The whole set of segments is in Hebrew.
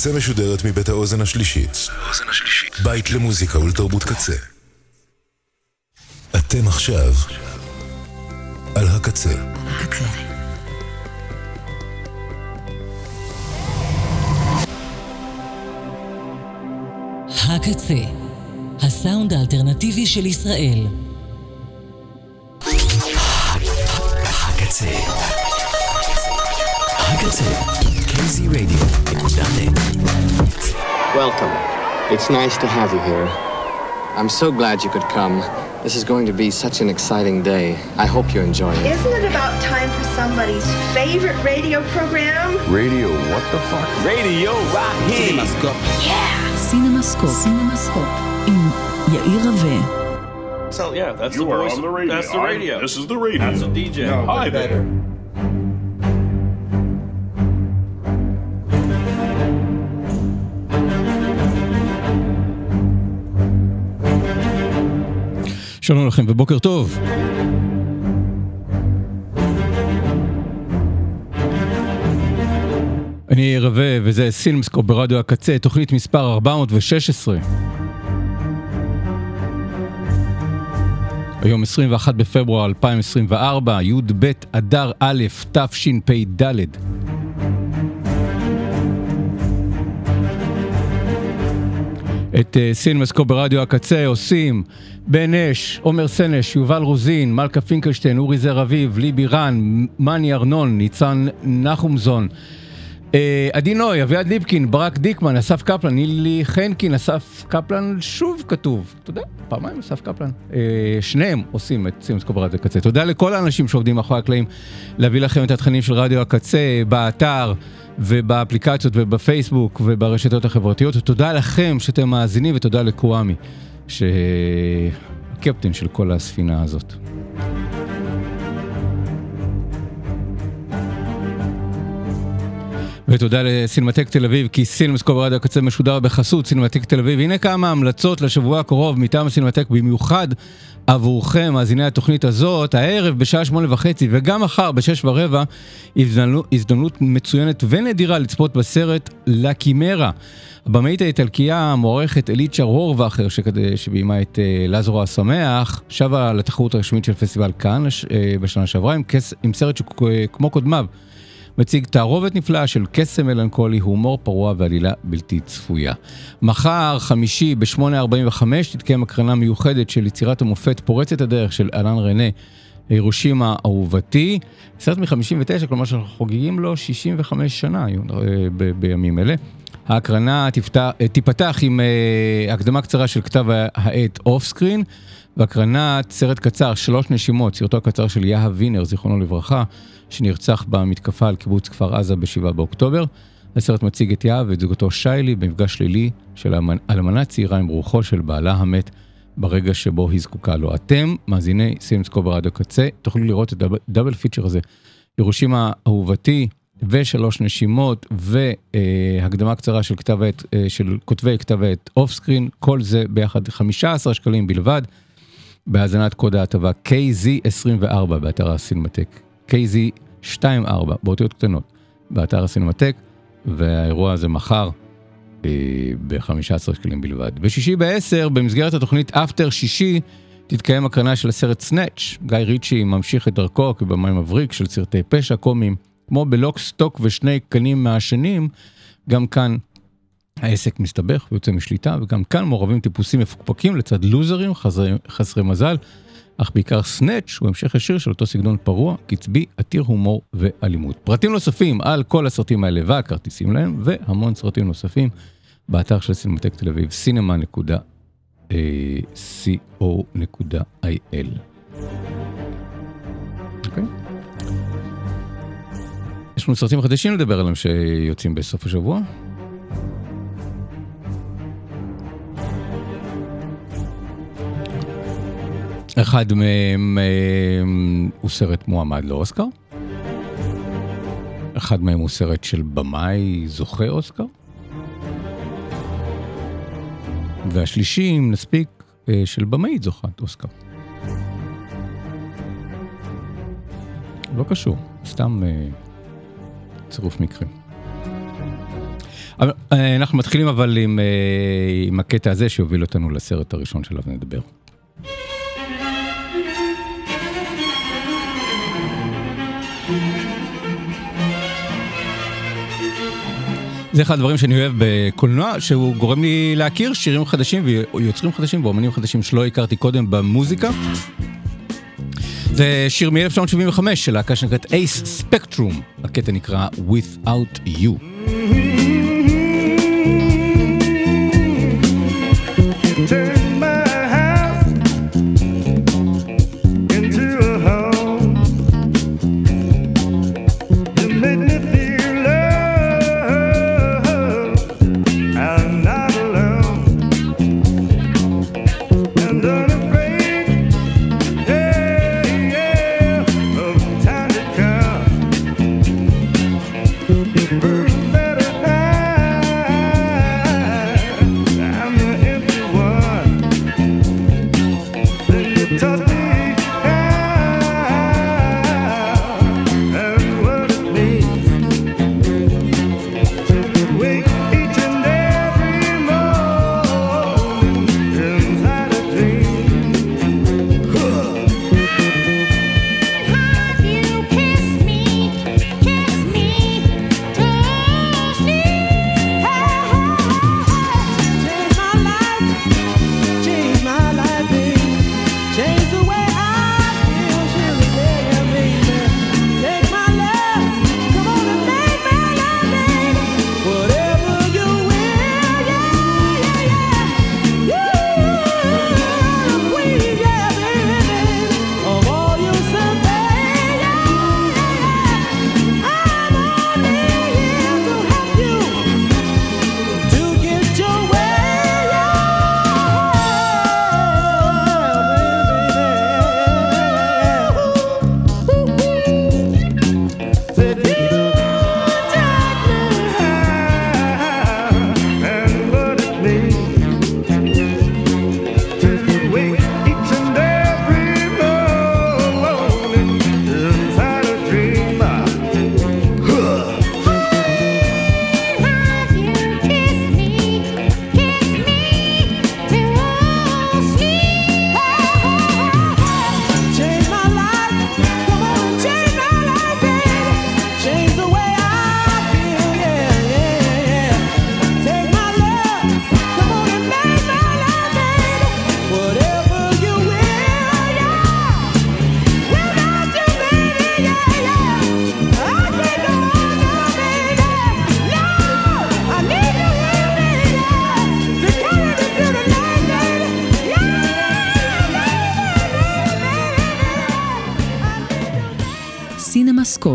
קצה משודרת מבית האוזן השלישית. בית למוזיקה ולתרבות קצה. אתם עכשיו על הקצה. הקצה, הסאונד האלטרנטיבי של ישראל. הקצה, הקצה, KZRadio.net. Welcome. It's nice to have you here. I'm so glad you could come. This is going to be such an exciting day. I hope you enjoy it. Isn't it about time for somebody's favorite radio program? Radio what the fuck? Radio rock here. Cinemascope. Yeah. Cinemascope. In Yair Ave. So yeah, that's you the voice. On the radio. That's the radio. This is the radio. That's a DJ. No, hi better. שלום לכם ובוקר טוב. אני יאיר רווה וזה סינמסקופ ברדיו הקצה, תוכנית מספר 416. היום 21 בפברואר 2024, י' ב' אדר א' תשפ"ד. את סינמסקופ ברדיו הקצה עושים בן אש, עומר סנש, יובל רוזין, מלכה פינקלשטיין, אורי זר אביב, ליבי רן, מני ארנון, ניצן נחומזון, עדי נוי, אביעד ליפקין, ברק דיקמן, אסף קפלן, נילי חנקין, אסף קפלן שוב כתוב, תודה, פעמיים אסף קפלן, שניהם עושים את סינמסקופ ברדיו הקצה. תודה לכל האנשים שעובדים מאחורי הקלעים להביא לכם את התכנים של רדיו הקצה באתר ובאפליקציות ובפייסבוק וברשתות החברתיות, ותודה לכם שאתם מאזינים, ותודה לקוואמי שהקפטן של כל הספינה הזאת. ותודה לסינמטק תל אביב, כי סינמסקופ ברדיו הקצה משודר בחסות סינמטק תל אביב. הנה כמה המלצות לשבוע הקרוב מטעם סינמטק, במיוחד עבורכם, מאזיני התוכנית הזאת. הערב בשעה 8:30 וגם מחר ב6:15, הזדמנות מצוינת ונדירה לצפות בסרט לקימרה. הבמאית האיטלקייה המוערכת אלית שרור ואחר, שביימה את לזרו השמח, שבה לתחרות הרשמית של פסטיבל כאן בשנה שעברה עם סרט שכמו קודמיו מציג תערובת נפלאה של קסם מלנכולי, הומור פרוע ועלילה בלתי צפויה. מחר, חמישי, ב8:45, תתקיים הקרנה מיוחדת של יצירת המופת פורצת הדרך של אלן רנה, הירושימה אהובתי. סרט מ-59, כלומר שאנחנו חוגגים לו 65 שנה בימים אלה. ההקרנה תיפתח עם הקדמה קצרה של כתב העת אוף סקרין, והקרנת סרט קצר, 3 נשימות, סרטו הקצר של יהב וינר, זיכרונו לברכה, שנרצח במתקפה על קיבוץ כפר עזה ב7 באוקטובר. הסרט מציג את יהב ואת זוגתו שיילי במפגש שלילי של אלמנה צעירה עם רוחו של בעלה המת ברגע שבו היא זקוקה לו. אתם, מאזיני סינמסקופ ברדיו קצה, תוכלו לראות את דאבל פיצ'ר הזה, ירושימה אהובתי ו3 נשימות והקדמה קצרה של כותבי כתב העת אוף סקרין, כל זה ביחד 15 שקלים בלבד, בהזנת קוד ההטבה KZ24 באתר הסינמטק, KZ24 באותיות קטנות באתר הסינמטק, והאירוע הזה מחר ב15 שקלים בלבד. בשישי ב10 במסגרת התוכנית אפטר שישי תתקיים הקרנה של הסרט סנאץ'. גיא ריצ'י ממשיך את דרכו כבמאי מבריק של סרטי פשע קומיים, כמו בלוק סטוק ושני קנים מהשנים, גם כאן העסק מסתבך ויוצא משליטה, וגם כאן מעורבים טיפוסים מפוקפקים לצד לוזרים, חסרי מזל, אך בעיקר סנאץ' הוא המשך ישיר של אותו סגנון פרוע, קצבי, עתיר הומור ואלימות. פרטים נוספים על כל הסרטים האלה והכרטיסים להם, והמון סרטים נוספים, באתר של סינמטק תל אביב, cinema.co.il. אוקיי? יש לנו סרטים חדשים לדבר עליהם שיוצאים בסוף השבוע. אחד מהם הוא סרט מועמד לאוסקר. אחד מהם הוא סרט של במאי זוכה אוסקר. והשלישי, אם נספיק, של במאית זוכת אוסקר. לא קשור, סתם צירוף מקרים. אנחנו מתחילים אבל עם הקטע הזה שהוביל אותנו לסרט הראשון שלו ונדבר. זה אחד הדברים שאני אוהב בקולנוע, שהוא גורם לי להכיר שירים חדשים ויוצרים חדשים ואומנים חדשים שלא הכרתי קודם במוזיקה. זה שיר מ-1975 של להקה שנקראת Ace Spectrum, הקטע נקרא Without You. Turn my house into a home. You make me feel loved. I'm not alone and unafraid. Yeah, yeah, of the time to come. It burns.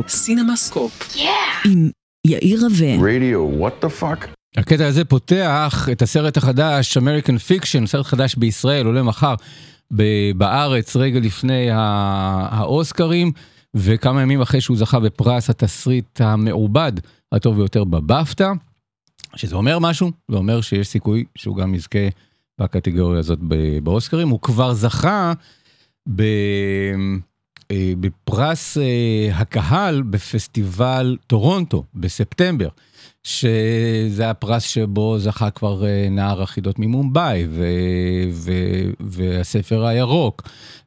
סינמאסקופ. עם יאיר רווה. רדיו, what the fuck? הקטע הזה פותח את הסרט החדש, American Fiction, סרט חדש בישראל, עולה מחר בארץ, רגע לפני האוסקרים, וכמה ימים אחרי שהוא זכה בפרס התסריט המעובד הטוב ביותר בבאפטה, שזה אומר משהו, זה אומר שיש סיכוי שהוא גם יזכה בקטגוריה הזאת באוסקרים. הוא כבר זכה בפרס הקהל בפסטיבל טורונטו בספטמבר, שזה הפרס שבו זכה כבר נער החידות ממומביי והספר הירוק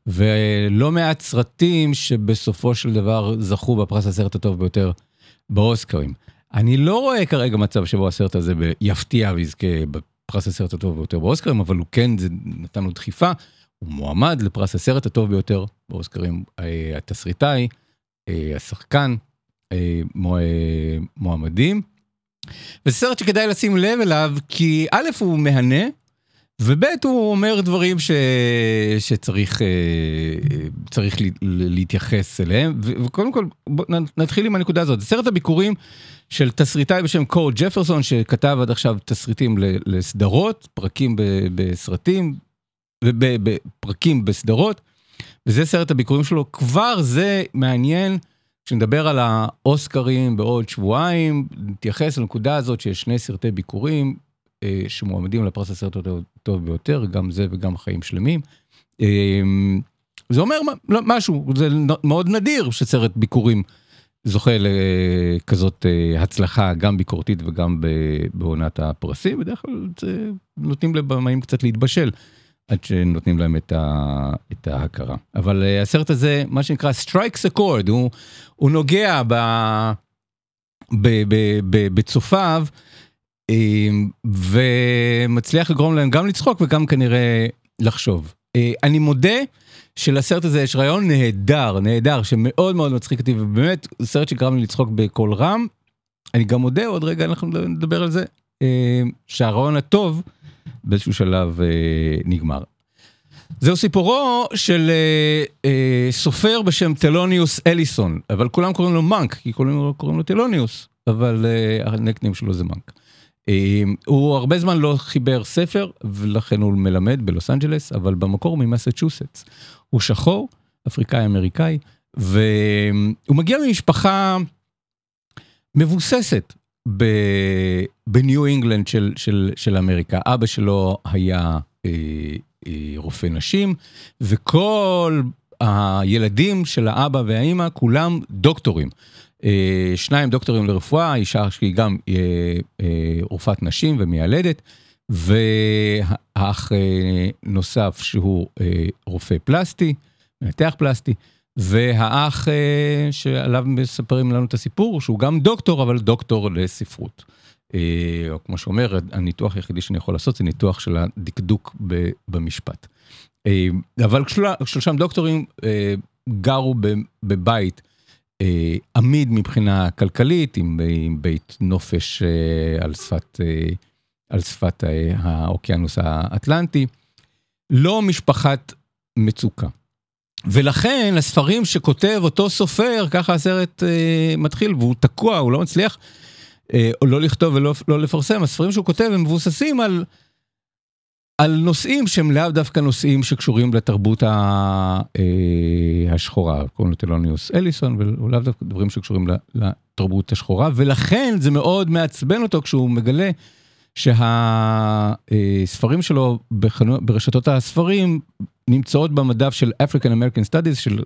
ולא מעט סרטים שבסופו של דבר זכו בפרס הסרט הטוב ביותר באוסקרים. אני לא רואה כרגע מצב שבו הסרט הזה יפתיע ויזכה בפרס הסרט הטוב ביותר באוסקרים, אבל הוא כן, זה נתן לו דחיפה, הוא מועמד לפרס הסרט הטוב ביותר באוסקרים. התסריטאי, השחקן, מועמדים. וזה סרט שכדאי לשים לב אליו, כי א' הוא מהנה, וב' הוא אומר דברים שצריך להתייחס אליהם. וקודם כל, נתחיל עם הנקודה הזאת. סרט הביקורים של תסריטאי בשם קורמק ג'פרסון, שכתב עד עכשיו תסריטים לסדרות, פרקים בסרטים, בפרקים בסדרות, וזה סרט הביקורים שלו. כבר זה מעניין, כשנדבר על האוסקרים בעוד שבועיים, נתייחס לנקודה הזאת שיש שני סרטי ביקורים, שמועמדים לפרס הסרט הטוב ביותר, גם זה וגם חיים שלמים. זה אומר משהו, זה מאוד נדיר שסרט ביקורים זוכה לכזאת הצלחה גם ביקורתית וגם בעונת הפרסים, בדרך כלל נותנים לבמאים קצת להתבשל, עד שנותנים להם את ההכרה. אבל הסרט הזה, מה שנקרא Strikes a Chord, הוא נוגע בצופיו, ומצליח לגרום להם גם לצחוק וגם כנראה לחשוב. אני מודה שלסרט הזה יש רעיון נהדר, שמאוד מאוד מצחיק אותי, ובאמת סרט שגרם לי לצחוק בכל רם. אני גם מודה, עוד רגע אנחנו נדבר על זה, שהרעיון הטוב באיזשהו שלב נגמר. זהו סיפורו של סופר בשם תלוניוס אליסון, אבל כולם קוראים לו מנק, כי כולם קוראים לו תלוניוס, אבל הנקנים שלו זה מנק. הוא הרבה זמן לא חיבר ספר, ולכן הוא מלמד בלוס אנג'לס, אבל במקור ממסצ'וסטס. הוא שחור, אפריקאי-אמריקאי, והוא מגיע ממשפחה מבוססת בניו אינגלנד של אמריקה. אבא שלו היה רופא נשים, וכל הילדים של האבא והאימא כולם דוקטורים. שניים דוקטורים לרפואה, אישה שהיא גם רופאת נשים ומיילדת, והאח נוסף שהוא רופא פלסטי, מנתח פלסטי, והאח שעליו מספרים לנו את הסיפור, שהוא גם דוקטור, אבל דוקטור לספרות. או כמו שאומר, הניתוח היחידי שאני יכול לעשות, זה ניתוח של הדקדוק במשפט. אבל כשלושם דוקטורים גרו בבית עמיד מבחינה כלכלית, עם בית נופש על שפת האוקיינוס האטלנטי, לא משפחת מצוקה. ולכן הספרים שכותב אותו סופר, ככה הסרט מתחיל, והוא תקוע, הוא לא מצליח, או לא לכתוב ולא לפרסם, הספרים שהוא כותב הם מבוססים על נושאים שהם לאו דווקא נושאים שקשורים לתרבות השחורה, קוראים לו תלוניוס אליסון, ולאו דווקא דברים שקשורים לתרבות השחורה, ולכן זה מאוד מעצבן אותו כשהוא מגלה שהספרים שלו ברשתות הספרים נמצאות במדף של African American Studies, של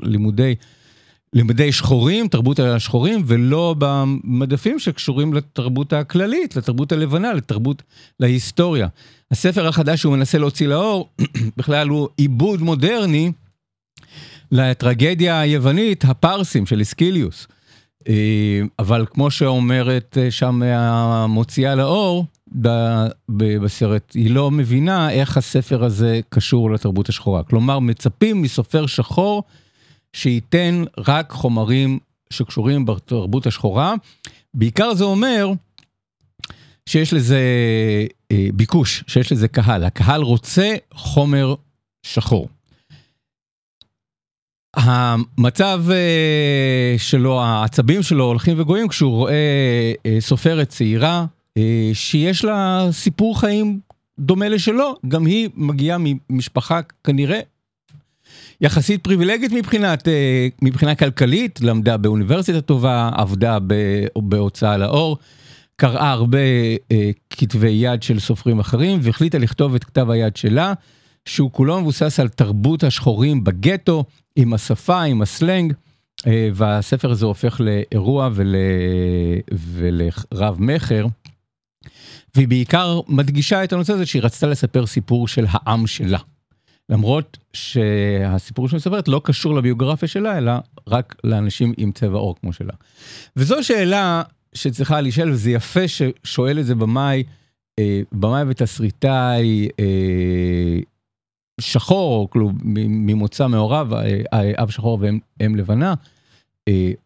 לימודי שחורים, תרבות השחורים, ולא במדפים שקשורים לתרבות הכללית, לתרבות הלבנה, לתרבות, להיסטוריה. הספר החדש שהוא מנסה להוציא לאור, בכלל הוא עיבוד מודרני לטרגדיה היוונית, הפרסים של אסקיליוס. אבל כמו שאומרת שם המוציאה לאור, בסרט, היא לא מבינה איך הספר הזה קשור לתרבות השחורה. כלומר, מצפים מסופר שחור, שייתן רק חומרים שקשורים בתרבות השחורה, בעיקר זה אומר שיש לזה ביקוש, שיש לזה קהל, הקהל רוצה חומר שחור. המצב שלו, העצבים שלו הולכים וגויים, כשהוא רואה סופרת צעירה, שיש לה סיפור חיים דומה לשלו, גם היא מגיעה ממשפחה כנראה, יחסית פריבילגית מבחינה כלכלית, למדה באוניברסיטה טובה, עבדה בהוצאה לאור, קראה הרבה כתבי יד של סופרים אחרים, והחליטה לכתוב את כתב היד שלה, שהוא כולו מבוסס על תרבות השחורים בגטו, עם השפה, עם הסלנג, והספר הזה הופך לאירוע ולרב מחר, והיא בעיקר מדגישה את הנושא הזה, שהיא רצתה לספר סיפור של העם שלה. למרות שהסיפור שאני מספרת לא קשור לביוגרפיה שלה, אלא רק לאנשים עם צבע עור כמו שלה. וזו שאלה שצריכה להישאל, וזה יפה ששואל את זה במאי ותסריטאי שחור, כלום, ממוצא מעורב, אב שחור ואם לבנה,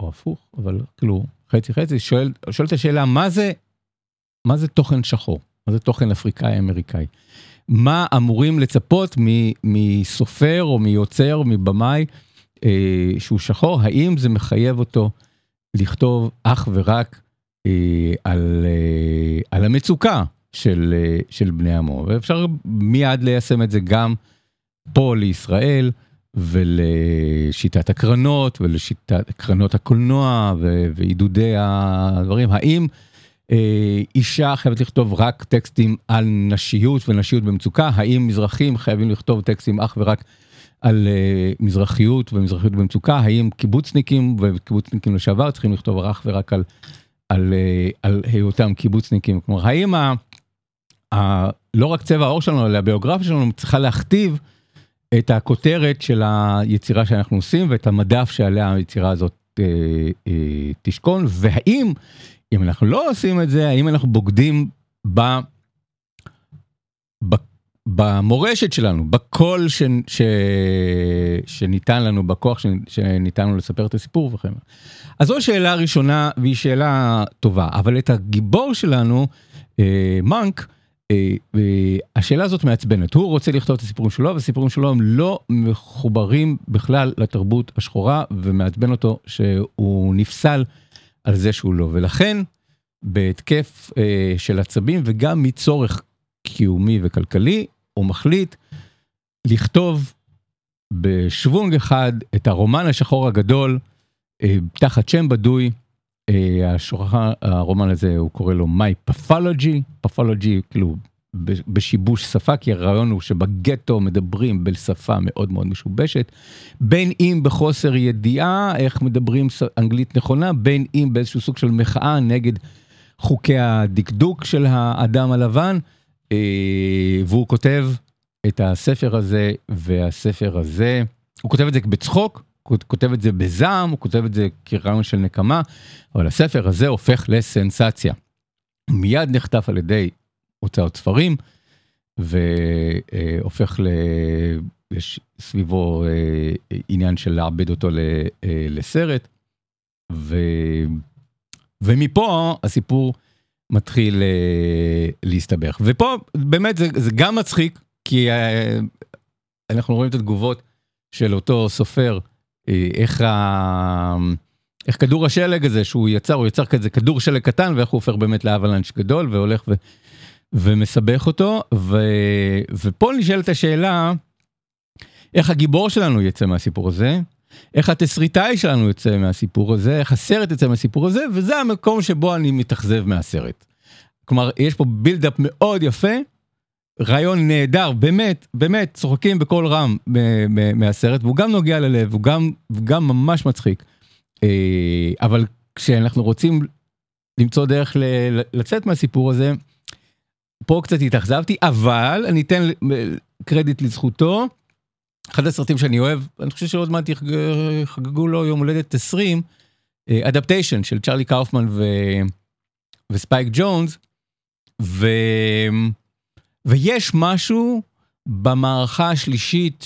או הפוך, אבל כאילו חצי-חצי, שואל את השאלה, מה זה תוכן שחור? מה זה תוכן אפריקאי-אמריקאי? מה אמורים לצפות מסופר או מיוצר, מבמאי, שהוא שחור, האם זה מחייב אותו לכתוב אך ורק על המצוקה של בני עמו, ואפשר מיד ליישם את זה גם פה לישראל, ולשיטת הקרנות, ולשיטת הקרנות הקולנוע, ועידודי הדברים, האם אישה חייבת לכתוב רק טקסטים על נשיות ונשיות במצוקה, האם מזרחים חייבים לכתוב טקסטים אך ורק על מזרחיות ומזרחיות במצוקה, האם קיבוצניקים וקיבוצניקים לשעבר צריכים לכתוב רק ורק על היותם קיבוצניקים, כלומר, האם לא רק צבע העור שלנו, אלא הביוגרפיה שלנו צריכה להכתיב את הכותרת של היצירה שאנחנו עושים, ואת המדף שעליה היצירה הזאת תשכון, והאם, אם אנחנו לא עושים את זה, האם אנחנו בוגדים במורשת שלנו, בכל שניתן לנו, בכוח שניתן לנו לספר את הסיפור וכן. אז זו שאלה ראשונה, והיא שאלה טובה, אבל את הגיבור שלנו, מנק, השאלה הזאת מעצבנת. הוא רוצה לכתוב את הסיפורים שלו, והסיפורים שלו הם לא מחוברים בכלל לתרבות השחורה, ומעצבן אותו שהוא נפסל על זה שהוא לא. ולכן, בהתקף של עצבים, וגם מצורך קיומי וכלכלי, הוא מחליט לכתוב בשוונג אחד את הרומן השחור הגדול, תחת שם בדוי. הרומן הזה הוא קורא לו My Pathology, Pathology כאילו בשיבוש שפה, כי הרעיון הוא שבגטו מדברים בשפה מאוד מאוד משובשת, בין אם בחוסר ידיעה, איך מדברים אנגלית נכונה, בין אם באיזשהו סוג של מחאה נגד חוקי הדקדוק של האדם הלבן, והוא כותב את הספר הזה, והספר הזה, הוא כותב את זה בצחוק, הוא כותב את זה בזעם, הוא כותב את זה כרעיון של נקמה, אבל הספר הזה הופך לסנסציה. מיד נחטף על ידי הוצאות ספרים, והופך סביבו עניין של לעבד אותו לסרט, ומפה הסיפור מתחיל להסתבך. ופה באמת זה גם מצחיק, כי אנחנו רואים את התגובות של אותו סופר, איך כדור השלג הזה שהוא יצר, הוא יצר כזה כדור שלג קטן, ואיך הוא הופך באמת לאבלנש גדול, והולך ומסבך אותו, ופה נשאלת השאלה, איך הגיבור שלנו יצא מהסיפור הזה, איך התסריטאי שלנו יצא מהסיפור הזה, איך הסרט יצא מהסיפור הזה, וזה המקום שבו אני מתאכזב מהסרט. כלומר, יש פה בילדאפ מאוד יפה, רעיון נהדר, באמת, באמת, צוחקים בכל רם מהסרט, והוא גם נוגע ללב, הוא גם ממש מצחיק. אבל כשאנחנו רוצים למצוא דרך לצאת מהסיפור הזה, פה קצת התאכזבתי, אבל אני אתן קרדיט לזכותו, אחד הסרטים שאני אוהב, אני חושב שעוד מעט חגגו לו יום הולדת 20, Adaptation של צ'רלי קאופמן וספייק ג'ונס, ויש משהו במערכה השלישית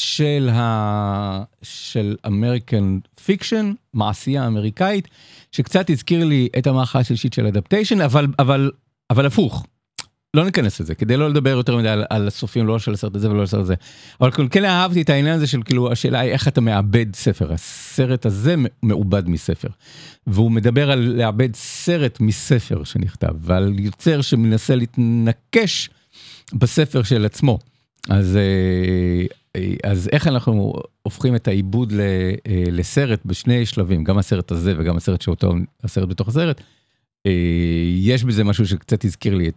של American Fiction, מעשייה אמריקאית, שקצת הזכיר לי את המערכה השלישית של Adaptation, אבל הפוך. לא ניכנס לזה, כדי לא לדבר יותר מדי על הסופים, לא של הסרט הזה ולא על הסרט הזה. אבל כן אהבתי את העניין הזה של כאילו, השאלה היא איך אתה מאבד ספר. הסרט הזה מאובד מספר. והוא מדבר על לאבד סרט מספר שנכתב, ועל יוצר שמנסה להתנקש בספר של עצמו. אז איך אנחנו הופכים את העיבוד לסרט בשני שלבים, גם הסרט הזה וגם הסרט שאותו, הסרט בתוך הסרט, יש בזה משהו שקצת הזכיר לי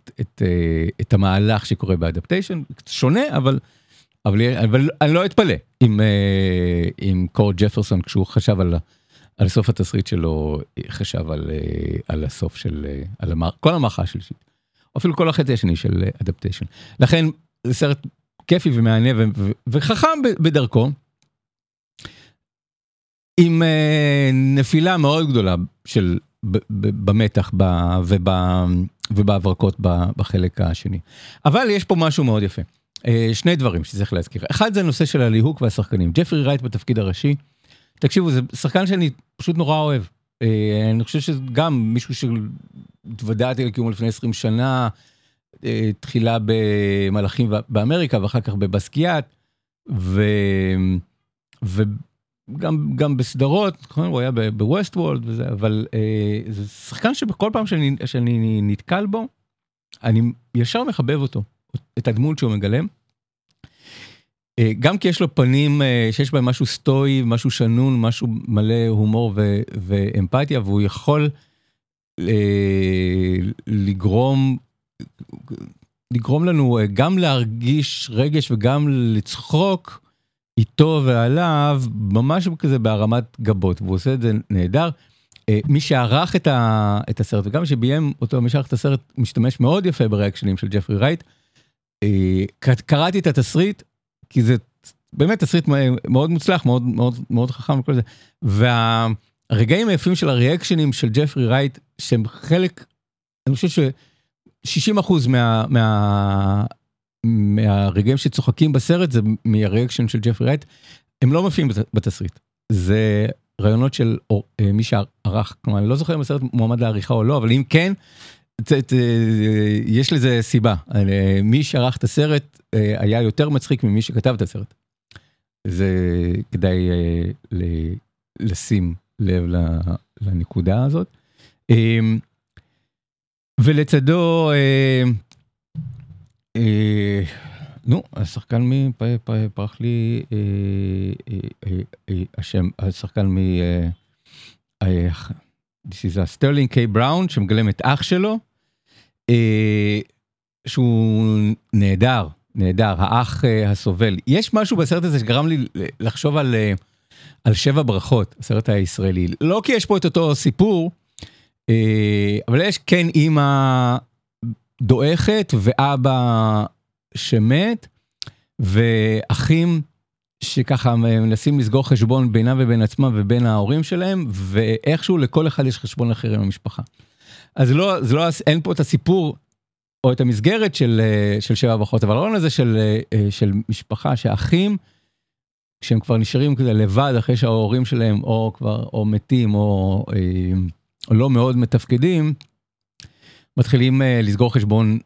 את המהלך שקורה באדפטיישן, שונה, אבל אני לא אתפלא עם קורמק ג'פרסון, כשהוא חשב על סוף התסריט שלו, חשב על הסוף של, על כל המערכה השלישית. אפילו כל החצי השני של אדפטיישן. לכן, זה סרט כיפי ומענה וחכם בדרכו, עם נפילה מאוד גדולה של במתח ובעברקות בחלק השני. אבל יש פה משהו מאוד יפה. שני דברים שצריך להזכיר. אחד זה הנושא של הליהוק והשחקנים. ג'פרי רייט בתפקיד הראשי. תקשיבו, זה שחקן שאני פשוט נורא אוהב. אני חושב שגם מישהו שהתוודעתי לקיום לפני 20 שנה, תחילה במלאכים באמריקה, ואחר כך בבסקיאט, וגם בסדרות, הוא היה בווסט וולד וזה, אבל זה שחקן שבכל פעם שאני נתקל בו, אני ישר מחבב אותו, את הדמות שהוא מגלם, גם כי יש לו פנים שיש בהם משהו סטוי, משהו שנון, משהו מלא הומור ואמפתיה, והוא יכול לגרום לנו גם להרגיש רגש וגם לצחוק איתו ועליו, ממש כזה בהרמת גבות, והוא עושה את זה נהדר. מי שערך את הסרט, וגם שביים אותו, מי שערך את הסרט, משתמש מאוד יפה בריאקשנים של ג'פרי רייט. קראתי את התסריט, כי זה באמת תסריט מאוד מוצלח, מאוד, מאוד, מאוד חכם וכל זה. והרגעים היפים של הריאקשנים של ג'פרי רייט, שהם חלק, אני חושב ש 60% מהרגעים שצוחקים בסרט, זה מהריאקשן של ג'פרי רייט, הם לא מופיעים בתסריט. זה רעיונות של מי שערך, כלומר, אני לא זוכר אם הסרט מועמד לעריכה או לא, אבל אם כן, יש לזה סיבה. מי שערך את הסרט היה יותר מצחיק ממי שכתב את הסרט. זה כדאי לשים לב לנקודה הזאת. ולצדו, נו, השחקן מי, פרח לי, השם, השחקן מי, סטרלינג קיי בראון, שמגלם את אח שלו, שהוא נהדר, נהדר, האח הסובל. יש משהו בסרט הזה שגרם לי לחשוב על שבע ברכות, הסרט הישראלי. לא כי יש פה את אותו סיפור, אבל יש כן אימא דואכת ואבא שמת ואחים שככה מנסים לסגור חשבון בינם ובין עצמם ובין ההורים שלהם, ואיכשהו לכל אחד יש חשבון אחר עם המשפחה. אז זה לא, אין פה את הסיפור או את המסגרת של שבע ברכות, אבל הרעיון הזה של משפחה שאחים כשהם כבר נשארים כזה לבד אחרי שההורים שלהם או מתים או לא מאוד מתפקדים, מתחילים לסגור חשבון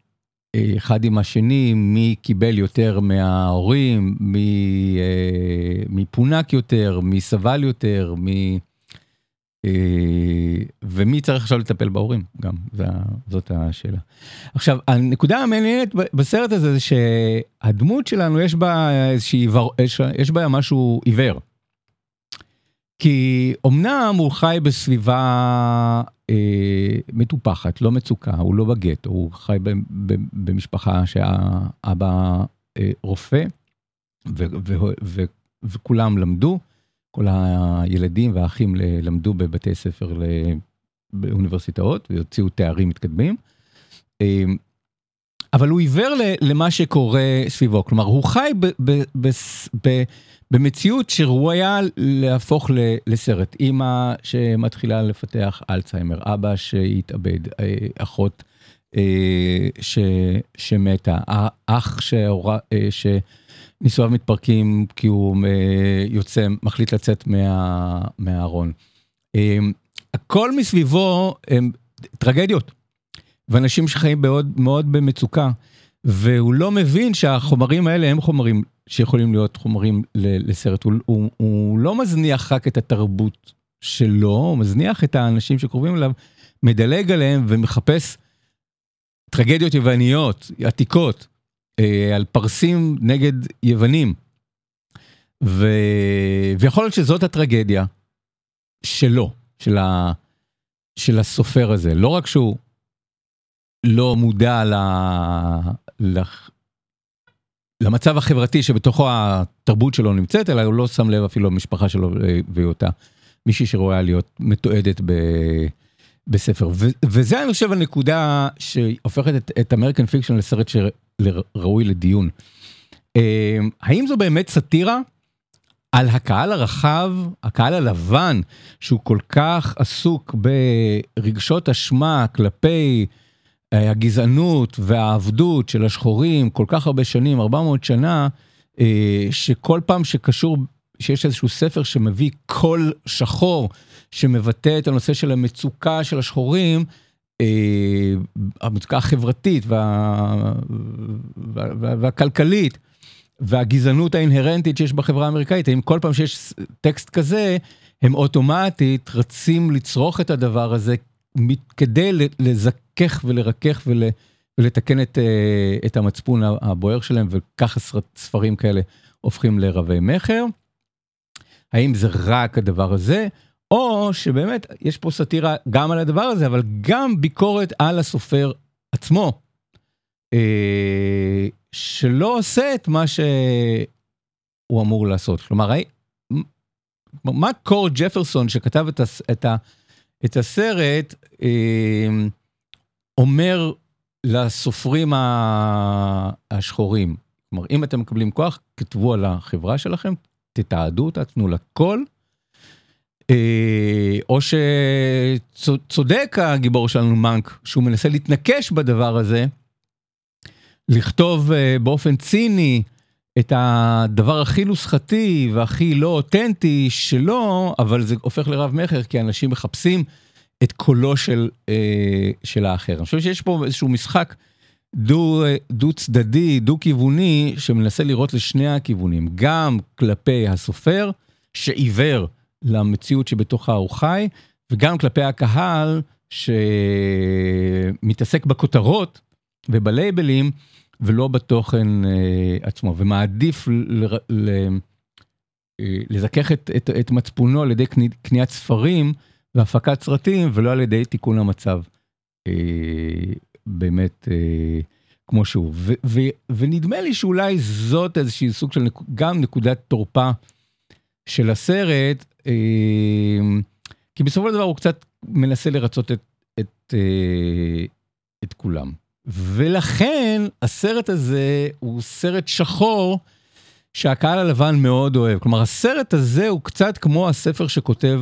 אחד עם השני, מי קיבל יותר מההורים, מי פונק יותר, מי סבל יותר, ומי צריך עכשיו לטפל בהורים, גם, זאת השאלה. עכשיו, הנקודה המעניינת בסרט הזה, זה שהדמות שלנו יש בה משהו עיוור. כי אומנם הוא חי בסביבה מטופחת, לא מצוקה, הוא לא בגטו, הוא חי במשפחה שהאבא רופא, וכולם למדו, כל הילדים והאחים למדו בבתי ספר באוניברסיטאות, ויוציאו תארים מתקדמים, אבל הוא עיוור למה שקורה סביבו, כלומר הוא חי במציאות שהוא היה להפוך לסרט, אמא שמתחילה לפתח אלצהיימר, אבא שהתאבד, אחות שמתה, אח שניסויו מתפרקים כי הוא מחליט לצאת מהארון. הכל מסביבו הם טרגדיות, ואנשים שחיים מאוד במצוקה, והוא לא מבין שהחומרים האלה הם חומרים שיכולים להיות חומרים לסרט. הוא לא מזניח רק את התרבות שלו, הוא מזניח את האנשים שקרובים אליו, מדלג עליהם ומחפש טרגדיות יווניות, עתיקות, על פרסים נגד יוונים. ויכול להיות שזאת הטרגדיה שלו, של הסופר הזה. לא רק שהוא לא מודע למצב החברתי שבתוכו התרבות שלו נמצאת, אלא הוא לא שם לב אפילו למשפחה שלו ואותה מישהי שרואה להיות מתועדת בספר. וזה אני חושב הנקודה שהופכת את American Fiction לסרט שראוי לדיון. האם זו באמת סתירה על הקהל הרחב, הקהל הלבן, שהוא כל כך עסוק ברגשות אשמה כלפי הגזענות והעבדות של השחורים, כל כך הרבה שנים, 400 שנה, שכל פעם שיש איזשהו ספר שמביא קול שחור, שמבטא את הנושא של המצוקה של השחורים, המצוקה החברתית והכלכלית, והגזענות האינהרנטית שיש בחברה האמריקאית, אם כל פעם שיש טקסט כזה, הם אוטומטית רצים לצרוך את הדבר הזה, כדי לזכך ולרכך ולתקן את המצפון הבוער שלהם, וכך ספרים כאלה הופכים לרבי מחר. האם זה רק הדבר הזה, או שבאמת יש פה סתירה גם על הדבר הזה, אבל גם ביקורת על הסופר עצמו, שלא עושה את מה הוא אמור לעשות. כלומר, מה קור ג'פרסון שכתב את הסרט, אומר לסופרים השחורים, כלומר, אם אתם מקבלים כוח, כתבו על החברה שלכם, תתעדו אותה, תנו לה קול, או שצודק הגיבור שלנו מנק, שהוא מנסה להתנקש בדבר הזה, לכתוב באופן ציני את הדבר הכי נוסחתי והכי לא אותנטי שלו, אבל זה הופך לרב מחר, כי אנשים מחפשים את קולו של האחר. אני חושב שיש פה איזשהו משחק דו צדדי, דו כיווני, שמנסה לראות לשני הכיוונים, גם כלפי הסופר, שעיוור למציאות שבתוכה הוא חי, וגם כלפי הקהל, שמתעסק בכותרות ובלייבלים, ולא בתוכן עצמו, ומעדיף לזכך את מצפונו על ידי קניית ספרים, והפקת סרטים, ולא על ידי תיקון המצב, באמת כמו שהוא. ונדמה לי שאולי זאת איזושהי סוג של גם נקודת תורפה של הסרט, כי בסופו של דבר הוא קצת מנסה לרצות את כולם. ולכן הסרט הזה הוא סרט שחור שהקהל הלבן מאוד אוהב. כלומר, הסרט הזה הוא קצת כמו הספר שכותב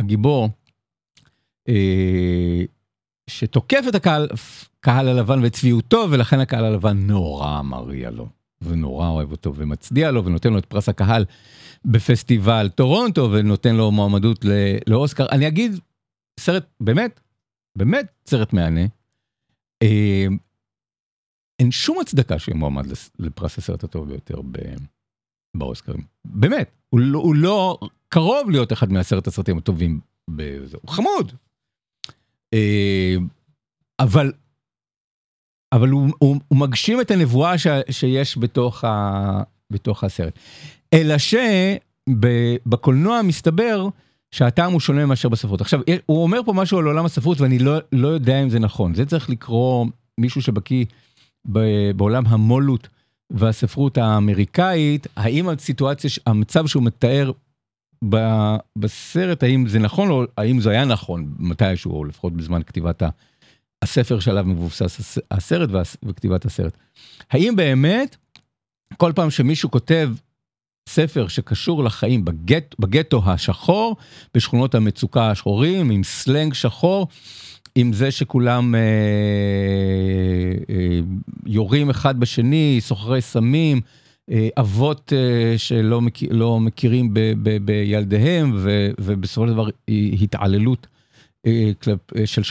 הגיבור, שתוקף את הקהל הלבן וצביעותו, ולכן הקהל הלבן נורא מריע לו, ונורא אוהב אותו, ומצדיע לו, ונותן לו את פרס הקהל בפסטיבל טורונטו, ונותן לו מועמדות לאוסקר. אני אגיד, סרט באמת, באמת סרט מענה, אין שום הצדקה שיהיה מועמד לפרס הסרט הטוב ביותר באוסקרים. באמת, הוא לא קרוב להיות אחד מהסרט הסרטים הטובים, הוא חמוד. אבל הוא מגשים את הנבואה שיש בתוך הסרט. אלא שבקולנוע מסתבר שהטעם הוא שונה מאשר בספרות. עכשיו, הוא אומר פה משהו על עולם הספרות, ואני לא יודע אם זה נכון. זה צריך לקרוא מישהו שבקיא בעולם המולות והספרות האמריקאית, האם הסיטואציה, המצב שהוא מתאר בסרט, האם זה נכון או האם זה היה נכון, מתישהו, או לפחות בזמן כתיבת הספר שעליו מבוסס הסרט וכתיבת הסרט. האם באמת, כל פעם שמישהו כותב ספר שקשור לחיים בגטו השחור, בשכונות המצוקה השחורים, עם סלנג שחור, עם זה שכולם יורים אחד בשני, סוחרי סמים, אבות שלא לא מכירים בילדיהם, ובסופו של דבר התעללות של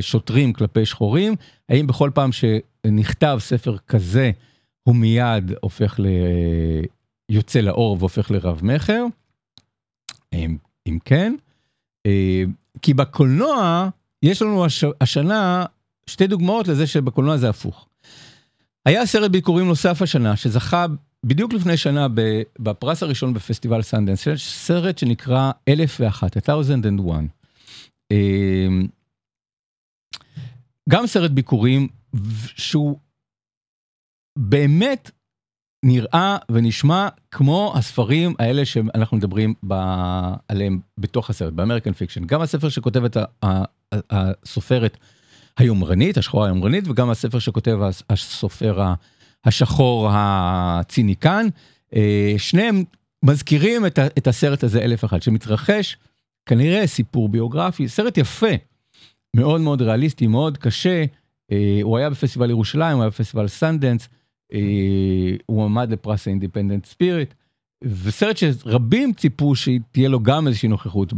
שוטרים כלפי שחורים, האם בכל פעם שנכתב ספר כזה, הוא מיד יוצא לאור והופך לרב מחר? אם כן, כי בקולנוע, יש לנו השנה שתי דוגמאות לזה שבקולנוע זה הפוך. היה סרט ביקורים נוסף השנה, שזכה בדיוק לפני שנה בפרס הראשון בפסטיבל סנדנס, סרט שנקרא 1001, A Thousand and One. גם סרט ביקורים שהוא באמת נראה ונשמע כמו הספרים האלה שאנחנו מדברים עליהם בתוך הסרט, באמריקן פיקשן. גם הספר שכותבת הסופרת היומרנית, השחורה היומרנית, וגם הספר שכותב הסופר השחור הציניקן, שניהם מזכירים את הסרט הזה 1001, שמתרחש, כנראה סיפור ביוגרפי, סרט יפה, מאוד מאוד ריאליסטי, מאוד קשה, הוא היה בפסטיבל ירושלים, הוא היה בפסטיבל סנדנס, הוא עמד לפרס האינדיפנדנט ספיריט, וסרט שרבים ציפו שתהיה לו גם איזושהי נוכחות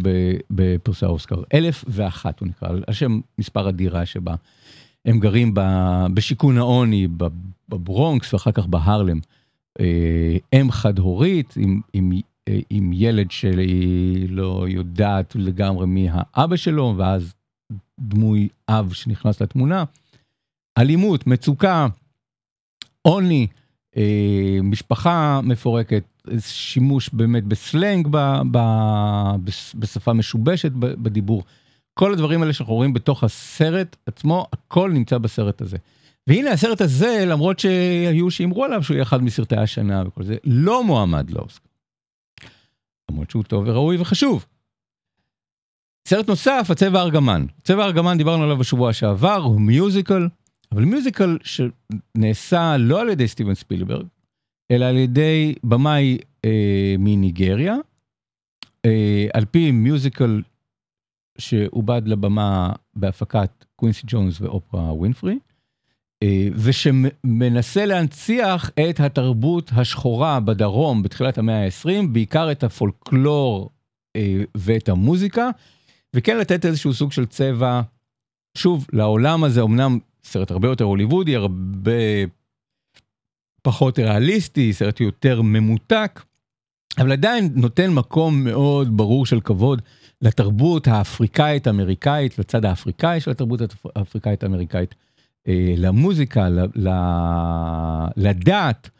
בפרסי האוסקר. 1001 הוא נקרא, על שם מספר הדירה שבה הם גרים בשיכון העוני, בברונקס ואחר כך בהרלם. אם חד הורית, עם ילד שהיא לא יודעת לגמרי מי האבא שלו, ואז דמוי אב שנכנס לתמונה. אלימות, מצוקה, עוני, משפחה מפורקת, שימוש באמת בסלנג, בשפה משובשת בדיבור. כל הדברים האלה שאנחנו רואים בתוך הסרט עצמו, הכל נמצא בסרט הזה. והנה הסרט הזה, למרות שהיו שאמרו עליו שהוא יהיה אחד מסרטי השנה וכל זה, לא מועמד לאוסקר. למרות שהוא טוב וראוי וחשוב. סרט נוסף, הצבע הארגמן. הצבע הארגמן, דיברנו עליו בשבוע שעבר, הוא מיוזיקל, אבל מיוזיקל שנעשה לא על ידי סטיבן ספילברג, אלא על ידי במאי מניגריה, על פי מיוזיקל שעובד לבמה בהפקת קווינסי ג'ונס ואופרה ווינפרי, ושמנסה להנציח את התרבות השחורה בדרום בתחילת המאה ה-20, בעיקר את הפולקלור ואת המוזיקה, וכן לתת איזשהו סוג של צבע, שוב, לעולם הזה, אמנם סרט הרבה יותר הוליוודי, הרבה פחות ריאליסטי, סרט יותר ממותק, אבל עדיין נותן מקום מאוד ברור של כבוד לתרבות האפריקאית-אמריקאית, לצד האפריקאי של התרבות האפריקאית-אמריקאית, למוזיקה, לדעת,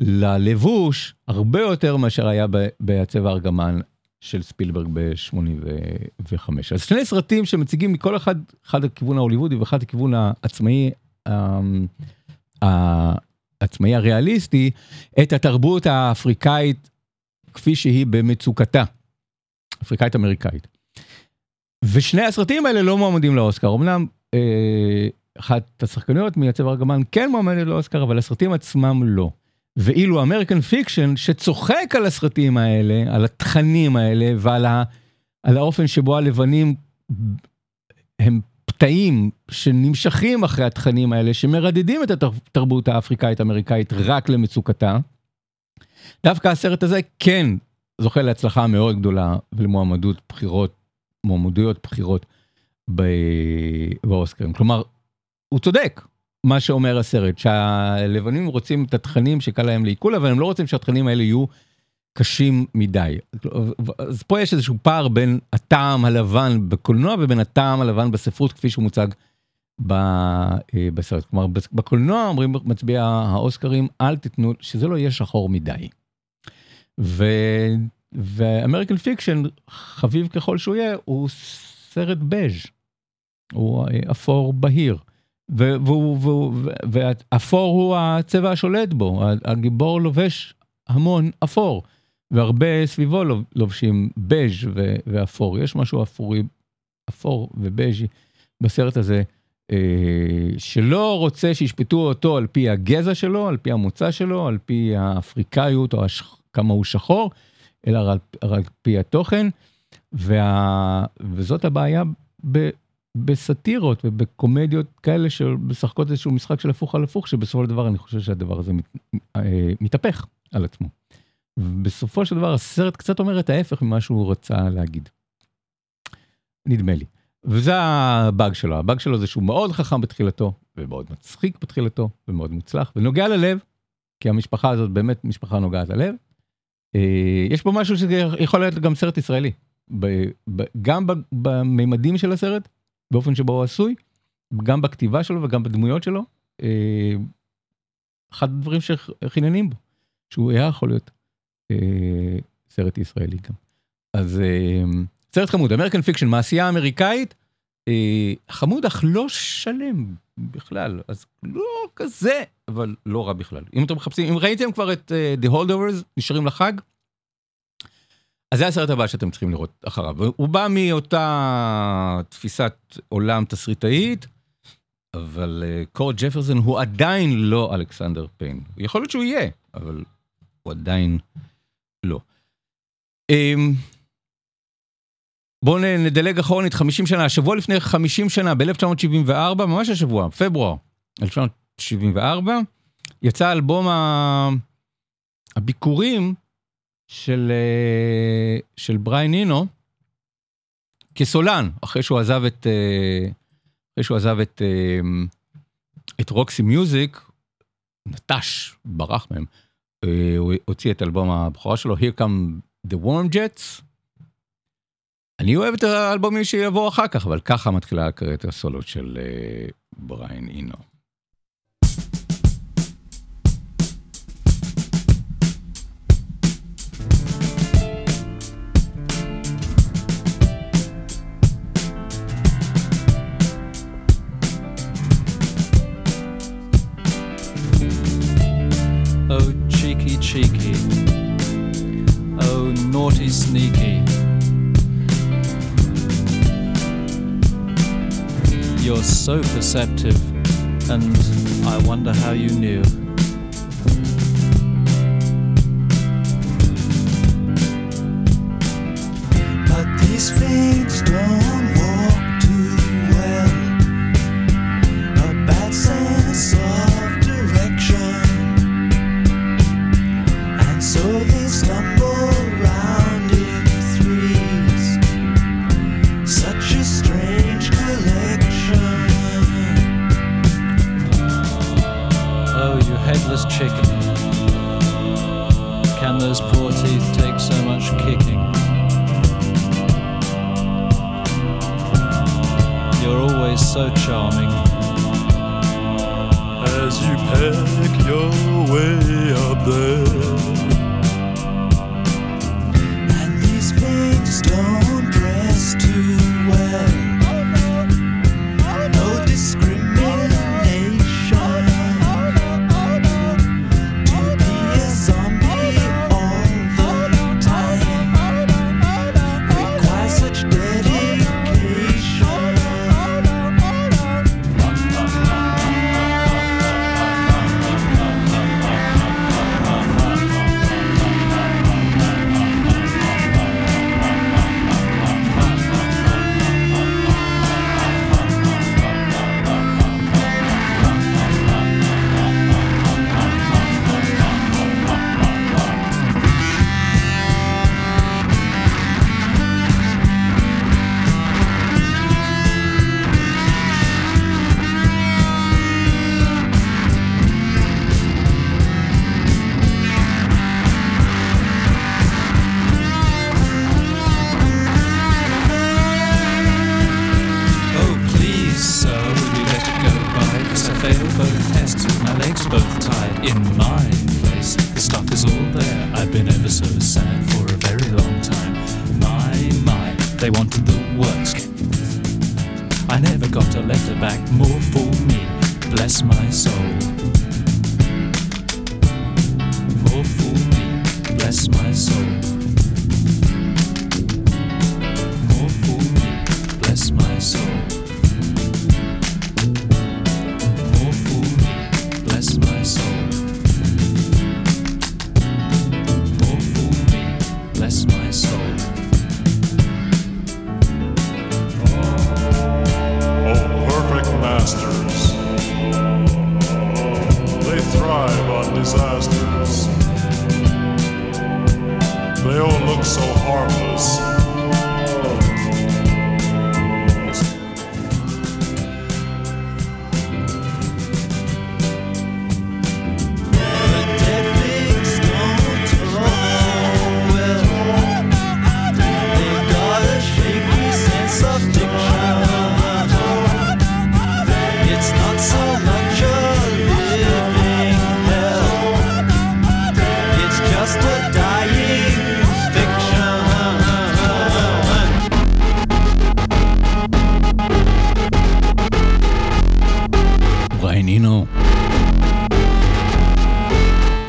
ללבוש, הרבה יותר מאשר היה בצבע הארגמן של ספילברג ב-85. אז שני סרטים שמציגים מכל אחד, אחד הכיוון ההוליוודי ואחד הכיוון העצמאי, העצמאי הריאליסטי, את התרבות האפריקאית כפי שהיא במצוקתה, אפריקאית-אמריקאית. ושני הסרטים האלה לא מועמדים לאוסקר, אמנם אחת השחקניות מהצבע הארגמן כן מועמדת לאוסקר, אבל הסרטים עצמם לא. ואילו אמריקן פיקשן שצוחק על הסרטים האלה, על התכנים האלה, ועל האופן שבו הלבנים הם פתאים שנמשכים אחרי התכנים האלה, שמרדדים את התרבות האפריקאית-אמריקאית רק למצוקתה, דווקא הסרט הזה כן זוכה להצלחה מאוד גדולה, ולמועמדות בחירות, מועמדויות בחירות באוסקרים. כלומר, הוא צודק. מה שאומר הסרט, שהלבנים רוצים את התכנים שקל להם לעיכול, אבל הם לא רוצים שהתכנים האלה יהיו קשים מדי. אז פה יש איזשהו פער בין הטעם הלבן בקולנוע, ובין הטעם הלבן בספרות, כפי שהוא מוצג בסרט. כלומר, בקולנוע אומרים מצביע האוסקרים, אל תתנו, שזה לא יהיה שחור מדי. ואמריקן פיקשן, חביב ככל שהוא יהיה, הוא סרט בז', הוא אפור בהיר. ואפור הוא הצבע השולט בו, הגיבור לובש המון אפור, והרבה סביבו לובשים בז' ואפור, יש משהו אפורי, אפור ובז'י בסרט הזה, שלא רוצה שישפטו אותו על פי הגזע שלו, על פי המוצא שלו, על פי האפריקאיות, או כמה הוא שחור, אלא על פי התוכן, וזאת הבעיה בסטירות ובקומדיות כאלה שבשחקות איזשהו משחק של הפוך על הפוך, שבסופו של דבר אני חושב שהדבר הזה מתהפך על עצמו. בסופו של דבר הסרט קצת אומר את ההפך ממה שהוא רצה להגיד. נדמה לי. וזה הבאג שלו. הבאג שלו זה שהוא מאוד חכם בתחילתו, ומאוד מצחיק בתחילתו, ומאוד מוצלח, ונוגע ללב, כי המשפחה הזאת באמת משפחה נוגעת ללב. יש פה משהו שיכול להיות גם סרט ישראלי. גם בממדים של הסרט, באופן שבו הוא עשוי, גם בכתיבה שלו וגם בדמויות שלו, אחד הדברים שחיננים בו, שהוא היה יכול להיות סרט ישראלי גם. אז סרט חמוד, אמריקן פיקשן, מעשייה אמריקאית, חמוד אך לא שלם בכלל, אז לא כזה, אבל לא רע בכלל. אם אתם מחפשים, אם ראיתם כבר את The Holdovers, נשארים לחג, אז זה הסרט הבא שאתם צריכים לראות אחריו. הוא בא מאותה תפיסת עולם תסריטאית, אבל קורמק ג'פרסון הוא עדיין לא אלכסנדר פיין. יכול להיות שהוא יהיה, אבל הוא עדיין לא. בואו נדלג אחרונית, 50 שנה, השבוע לפני 50 שנה, ב-1974, ממש השבוע, פברואר 1974, יצא אלבום הביקורים, של בריין אינו כסולן, אחרי שהוא עזב את רוקסי מיוזיק, נטש, ברח מהם, הוא הוציא את אלבום הבכורה שלו, Here Come the Warm Jets. אני אוהב את האלבומים שיבוא אחר כך, אבל ככה מתחילה הקריירה הסולו של בריין אינו. cheeky. Oh, naughty sneaky. You're so perceptive, and I wonder how you knew. But these things don't walk too well. A bad sense of direction, and so they stumble round in threes. Such a strange collection. Oh, you headless chicken. Can those poor teeth take so much kicking? You're always so charming. As you peck your way up there. And these pigs don't dress too well.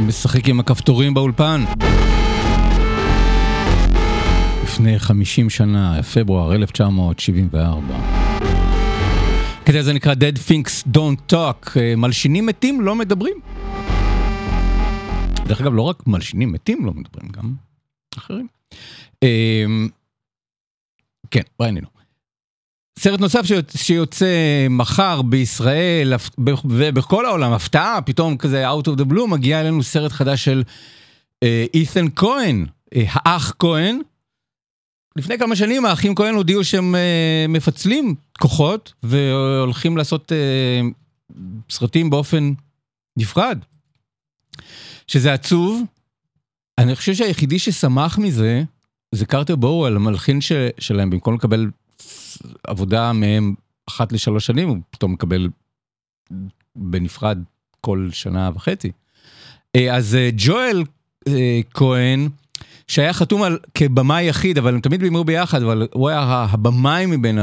משחק עם הכפתורים באולפן. לפני 50 שנה, פברואר 1974. כדי זה נקרא Dead Things Don't Talk. מלשינים מתים לא מדברים. דרך אגב, לא רק מלשינים מתים לא מדברים, גם אחרים. כן, בריין אינו. סרט נוסף שיוצא מחר בישראל ובכל העולם, הפתעה, פתאום כזה out of the blue, מגיע אלינו סרט חדש של אית'ן כהן, האח כהן. לפני כמה שנים האחים כהן הודיעו שהם מפצלים כוחות והולכים לעשות סרטים באופן נפרד, שזה עצוב. אני חושב שהיחידי ששמח מזה זה קרטר בורוול, המלחין שלהם. במקום לקבל עבודה מהם אחת לשלוש שנים, הוא פתאום מקבל בנפרד כל שנה וחצי. אז ג'ואל כהן, שהיה חתום על כבמאי יחיד, אבל הם תמיד בימו ביחד, אבל הוא היה הבמאי מבין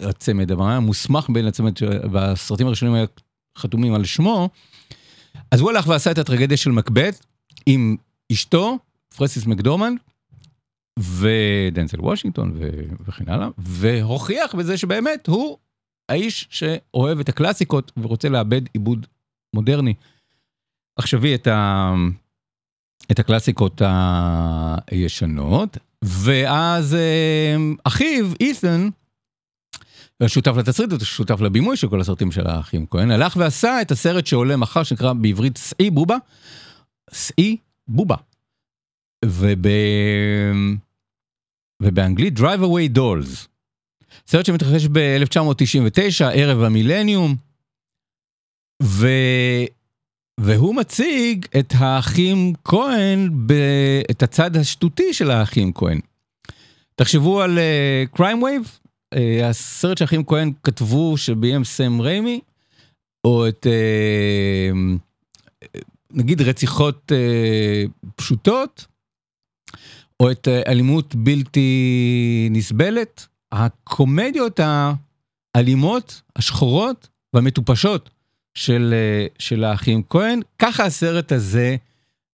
הצמד, הבמאי המוסמך בין הצמד, והסרטים הראשונים היה חתומים על שמו. אז הוא הלך ועשה את הטרגדיה של מקבת, עם אשתו, פרסיס מקדורמנד, ודנזל וושינגטון וכן הלאה, והוכיח בזה שבאמת הוא האיש שאוהב את הקלאסיקות ורוצה לאבד עיבוד מודרני. עכשווי את הקלאסיקות הישנות, ואז אחיו, אית'ן, שותף לתסריט, שותף לבימוי של כל הסרטים של האחים כהן, הלך ועשה את הסרט שעולה מחר, שנקרא בעברית סעי בובה, סעי בובה. ובאנגלית Drive Away Dolls. סרט שמתרחש ב-1999, ערב המילניום, והוא מציג את האחים כהן, את הצד השטותי של האחים כהן. תחשבו על Crime Wave, הסרט שהאחים כהן כתבו שביים סם ריימי, או את נגיד רציחות פשוטות, או את אלימות בלתי נסבלת, הקומדיות האלימות, השחורות והמטופשות של האחים כהן, ככה הסרט הזה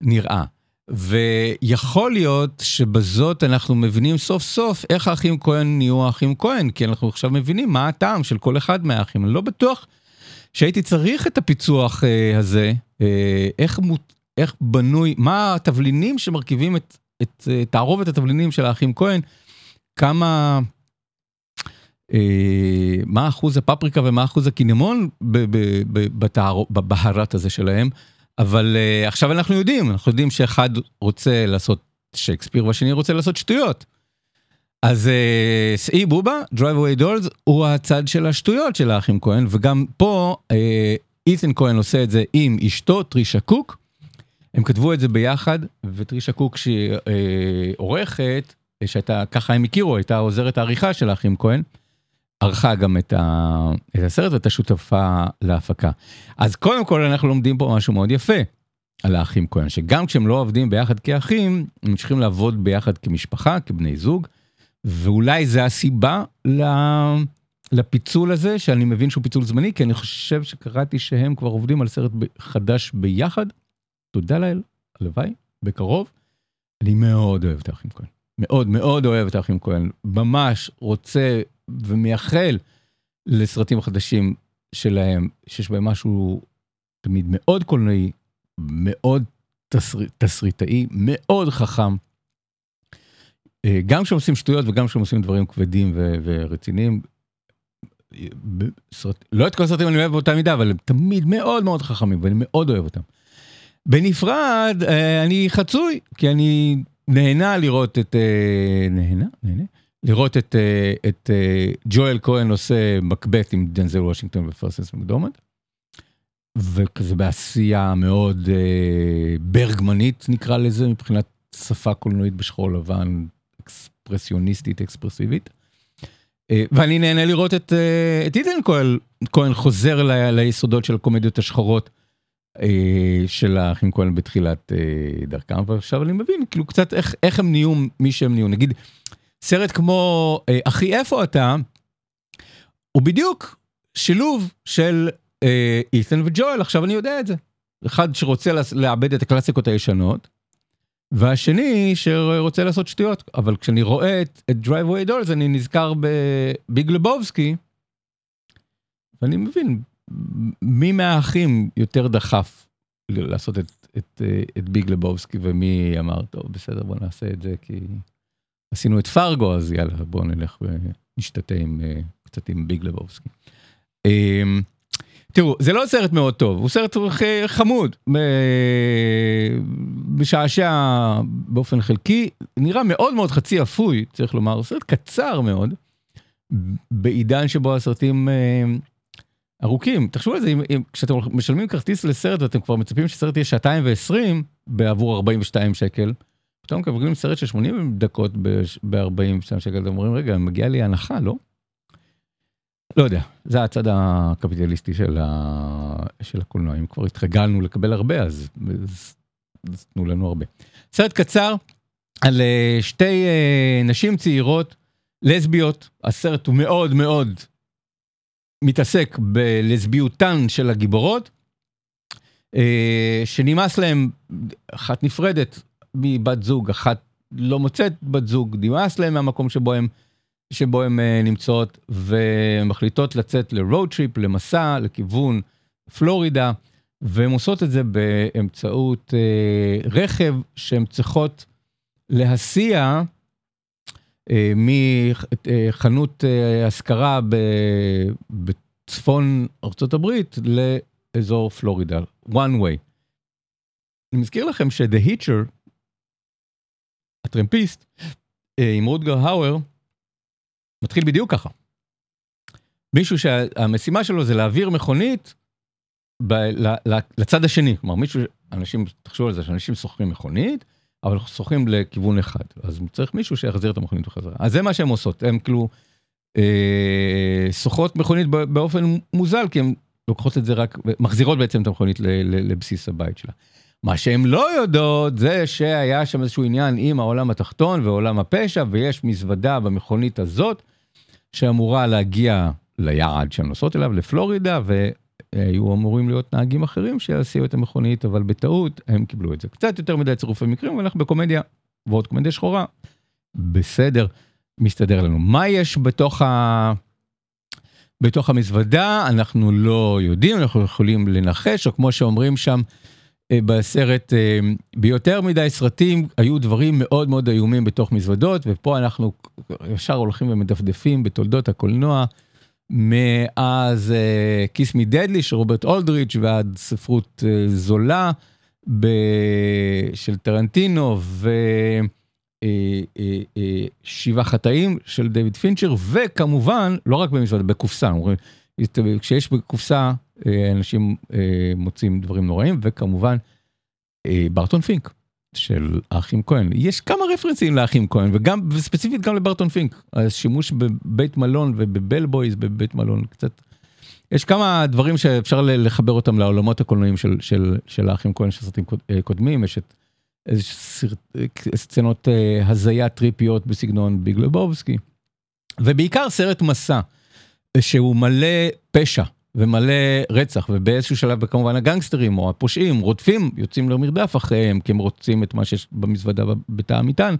נראה. ויכול להיות שבזאת אנחנו מבינים סוף סוף איך האחים כהן נהיו האחים כהן, כי אנחנו עכשיו מבינים מה הטעם של כל אחד מהאחים. אני לא בטוח שהייתי צריך את הפיצוח הזה, איך בנוי, מה התבלינים שמרכיבים את תערובת התבלינים של האחים כהן, כמה, מה אחוז הפפריקה ומה אחוז הקינמון בהרת הזה שלהם, אבל עכשיו אנחנו יודעים שאחד רוצה לעשות שייקספיר והשני רוצה לעשות שטויות. אז סעי בובה, Drive Away Dolls, הוא הצד של השטויות של האחים כהן, וגם פה אית'ן כהן עושה את זה עם אשתו, טרישה קוק, הם כתבו את זה ביחד, וטרישה קוק שהיא עורכת, ככה הם הכירו, הייתה עוזרת העריכה של האחים כהן, ערכה גם את הסרט ואת השותפה להפקה. אז קודם כל אנחנו לומדים פה משהו מאוד יפה על האחים כהן, שגם כשהם לא עובדים ביחד כאחים, הם ממשיכים לעבוד ביחד כמשפחה, כבני זוג, ואולי זה הסיבה לפיצול הזה, שאני מבין שהוא פיצול זמני, כי אני חושב שקראתי שהם כבר עובדים על סרט חדש ביחד, תודה לאל, הלוואי, בקרוב. אני מאוד אוהב את האחים כהן, מאוד מאוד אוהב את האחים כהן, ממש רוצה ומייחל לסרטים החדשים שלהם, שיש בהם משהו תמיד מאוד קולנועי, מאוד תסריטאי, מאוד חכם, גם כשעושים שטויות וגם כשעושים דברים כבדים ורציניים, לא את כל הסרטים אני אוהב באותה מידה, אבל הם תמיד מאוד מאוד חכמים, ואני מאוד אוהב אותם. בנפרד, אני חצוי, כי אני נהנה לראות את, לראות את ג'ואל כהן עושה מקבט עם דנזל וושינגטון ופרסיס מקדורמנד, וכזה בעשייה מאוד ברגמנית נקרא לזה, מבחינת שפה קולנועית בשחור לבן, אקספרסיוניסטית, אקספרסיבית. ואני נהנה לראות את אית'ן כהן חוזר ליסודות של הקומדיות השחורות של האחים כהן בתחילת דרכם, ועכשיו אני מבין, כאילו קצת איך הם נהיו מי שהם נהיו. נגיד, סרט כמו אחי איפה אתה, הוא בדיוק שילוב של אית'ן וג'ואל, עכשיו אני יודע את זה. אחד שרוצה לאבד את הקלאסיקות הישנות, והשני שרוצה לעשות שטויות, אבל כשאני רואה את Drive Away Dolls, אני נזכר בביג לבובסקי, ואני מבין, מי מהאחים יותר דחף לעשות את ביג לבובסקי, ומי אמר, טוב, בסדר, בוא נעשה את זה, כי עשינו את פארגו, אז יאללה, בוא נלך ונשתתה קצת עם ביג לבובסקי. תראו, זה לא סרט מאוד טוב, הוא סרט חמוד, משעשע באופן חלקי, נראה מאוד מאוד חצי אפוי, צריך לומר, הוא סרט קצר מאוד, בעידן שבו הסרטים ארוכים. תחשבו על זה, כשאתם משלמים כרטיס לסרט, ואתם כבר מצפים שסרט יהיה 220 בעבור 42 שקל, פתאום כבגלים סרט של 80 דקות ב-42 שקל, אתם אומרים, רגע, מגיעה לי הנחה, לא? לא יודע, זה הצד הקפיטליסטי של הקולנוע. אם כבר התרגלנו לקבל הרבה, אז תנו לנו הרבה. סרט קצר על שתי נשים צעירות, לסביות. הסרט הוא מאוד מאוד מתעסק בלסביותן של הגיבורות, שנמאס להם, אחת נפרדת, מבת זוג, אחת לא מוצאת בת זוג, נמאס להם מהמקום שבו הם נמצאות, ומחליטות לצאת לרוד טריפ, למסע, לכיוון פלורידה, והן עושות את זה באמצעות רכב שהן צריכות להסיע מחנות השכרה בצפון ארצות הברית לאזור פלורידה, one way. אני מזכיר לכם שThe Hitcher, הטרמפיסט, עם רודגר האואר, מתחיל בדיוק ככה. מישהו שהמשימה שלו זה להעביר מכונית לצד השני. כלומר, אנשים, תחשבו על זה, שאנשים שוכרים מכונית, אבל שוכרים לכיוון אחד. אז צריך מישהו שיחזיר את המכונית בחזרה. אז זה מה שהן עושות. הן כאילו שוכרות מכונית באופן מוזל, כי הן לוקחות את זה רק, מחזירות בעצם את המכונית לבסיס הבית שלה. מה שהן לא יודעות זה שהיה שם איזשהו עניין עם העולם התחתון ועולם הפשע, ויש מזוודה במכונית הזאת שאמורה להגיע ליעד שהן נוסעות אליו, לפלורידה, והיו אמורים להיות נהגים אחרים שיעשו את המכונית, אבל בטעות הם קיבלו את זה. קצת יותר מדי צירופי מקרים, ואנחנו בקומדיה, ועוד קומדיה שחורה, בסדר, מסתדר לנו. מה יש בתוך המזוודה? אנחנו לא יודעים, אנחנו יכולים לנחש, או כמו שאומרים שם, בסרט, ביותר מדי סרטים, היו דברים מאוד מאוד איומים בתוך מזוודות, ופה אנחנו ישר הולכים ומדפדפים בתולדות הקולנוע, מאז Kiss Me Deadly של רוברט אולדריץ' ועד ספרות זולה של טרנטינו, ושבעה חטאים של דיוויד פינצ'ר, וכמובן, לא רק במזוודות, בקופסה, כשיש בקופסה, אנשים מוצאים דברים נוראים, וכמובן, ברטון פינק, של האחים כהן. יש כמה רפרנסים לאחים כהן, וספציפית גם לברטון פינק. השימוש בבית מלון ובבלבויז בבית מלון, קצת. יש כמה דברים שאפשר לחבר אותם לעולמות הקולנועיים של האחים כהן, של סרטים קודמים. יש איזה סצנות הזיה טריפיות בסגנון ביג לבובסקי. ובעיקר סרט מסע, שהוא מלא פשע. ומלא רצח, ובאיזשהו שלב כמובן הגנגסטרים או הפושעים, רודפים, יוצאים למרדף אחריהם, כי הם רוצים את מה שיש במזוודה בתא המטען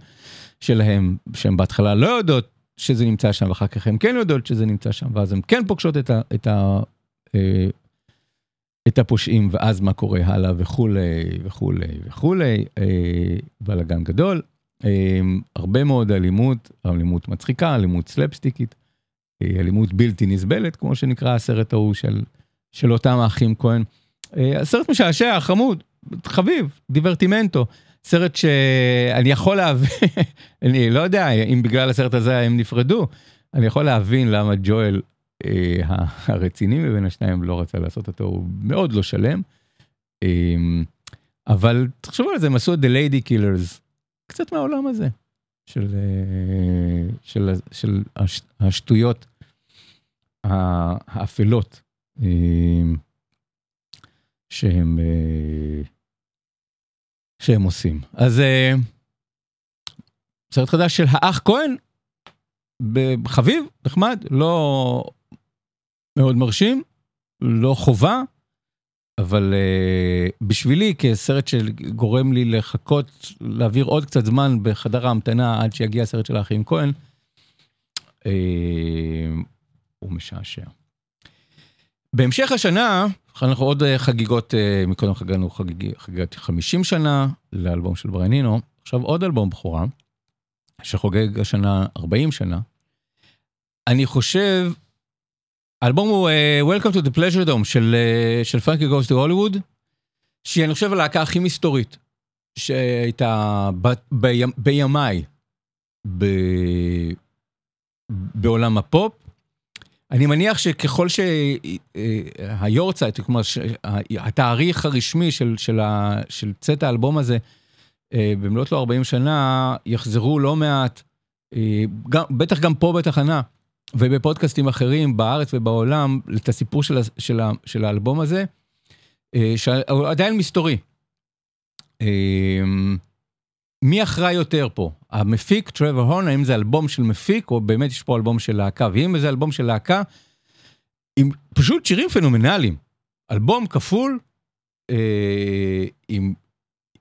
שלהם, שהם בהתחלה לא יודעות שזה נמצא שם, ואחר כך הם כן יודעות שזה נמצא שם, ואז הם כן פוגשות את הפושעים, ואז מה קורה הלאה וכולי וכולי וכולי, בלגן גדול, הרבה מאוד אלימות, אלימות מצחיקה, אלימות סלאפסטיקית, אלימות בלתי נסבלת, כמו שנקרא הסרט ההוא של אותם האחים כהן. הסרט משעשע, חמוד, חביב, דיברטימנטו, סרט שאני יכול להבין, אני לא יודע אם בגלל הסרט הזה הם נפרדו, אני יכול להבין למה ג'ואל הרציני מבין השניים לא רצה לעשות אותו, הוא מאוד לא שלם, אבל תחשבו על זה, הם עשו את The Lady Killers, קצת מהעולם הזה. של השטויות האפלות שהם עושים. אז סרט חדש של האח כהן, חביב, נחמד, לא מאוד מרשים, לא חובה, אבל בשבילי, כסרט שגורם לי לחכות, להעביר עוד קצת זמן בחדר ההמתנה, עד שיגיע הסרט של האחים כהן, הוא משעשע. בהמשך השנה, אנחנו עוד חגיגות, מקודם חגגנו חגיגת 50 שנה, לאלבום של בריאן אינו, עכשיו עוד אלבום בחורה, שחוגג השנה 40 שנה, אני חושב, האלבום הוא Welcome to the Pleasure Dome של פרנקי גוס טו הוליווד, שהיא אני חושב הלהקה הכי מסתורית, שהייתה בימיי בעולם הפופ. אני מניח שככל שהיורצייט, כלומר התאריך הרשמי של צאת האלבום הזה, במלאות לו 40 שנה, יחזרו לא מעט, בטח גם פה בתחנה, ובפודקאסטים אחרים בארץ ובעולם, את הסיפור של האלבום הזה, שעדיין מסתורי. מי אחראי יותר פה? המפיק, טרוור הורן, האם זה אלבום של מפיק, או באמת יש פה אלבום של להקה, ואם זה אלבום של להקה, עם פשוט שירים פנומנליים. אלבום כפול,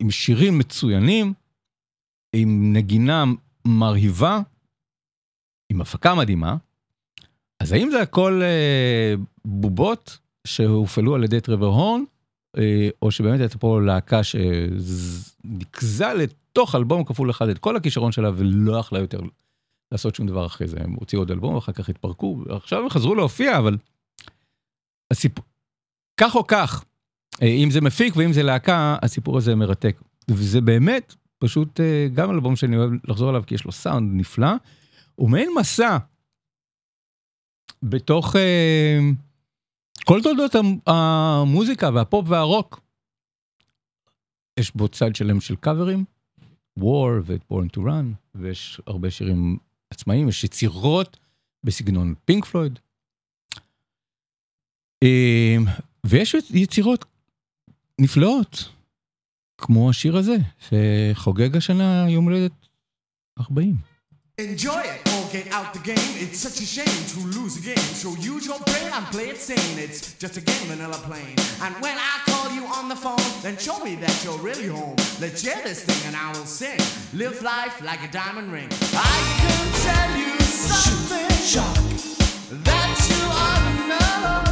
עם שירים מצוינים, עם נגינה מרהיבה, עם הפקה מדהימה, אז האם זה הכל בובות שהופעלו על ידי טרוור הורן, או שבאמת הייתה פה להקה שנקזה לתוך אלבום כפול אחד את כל הכישרון שלה, ולא יכלה יותר לעשות שום דבר אחרי זה. הם הוציאו עוד אלבום, ואחר כך התפרקו, עכשיו הם חזרו להופיע, אבל הסיפור, כך או כך, אם זה מפיק ואם זה להקה, הסיפור הזה מרתק. וזה באמת פשוט גם אלבום שאני אוהב לחזור עליו, כי יש לו סאונד נפלא, ומעין מסע, בתוך כל תולדות המוזיקה והפופ והרוק, יש בו צד שלם של קאברים, War ו-Born to Run, ויש הרבה שירים עצמאיים, יש יצירות בסגנון פינק פלויד, ויש יצירות נפלאות, כמו השיר הזה, שחוגג השנה יום הולדת 40. Enjoy it or get out the game. It's such a shame to lose a game. So use your brain and play it sane. It's just a game vanilla plain. And when I call you on the phone, then show me that you're really home. Let's share this thing and I will sing. Live life like a diamond ring. I can tell you something shock that you ought to know.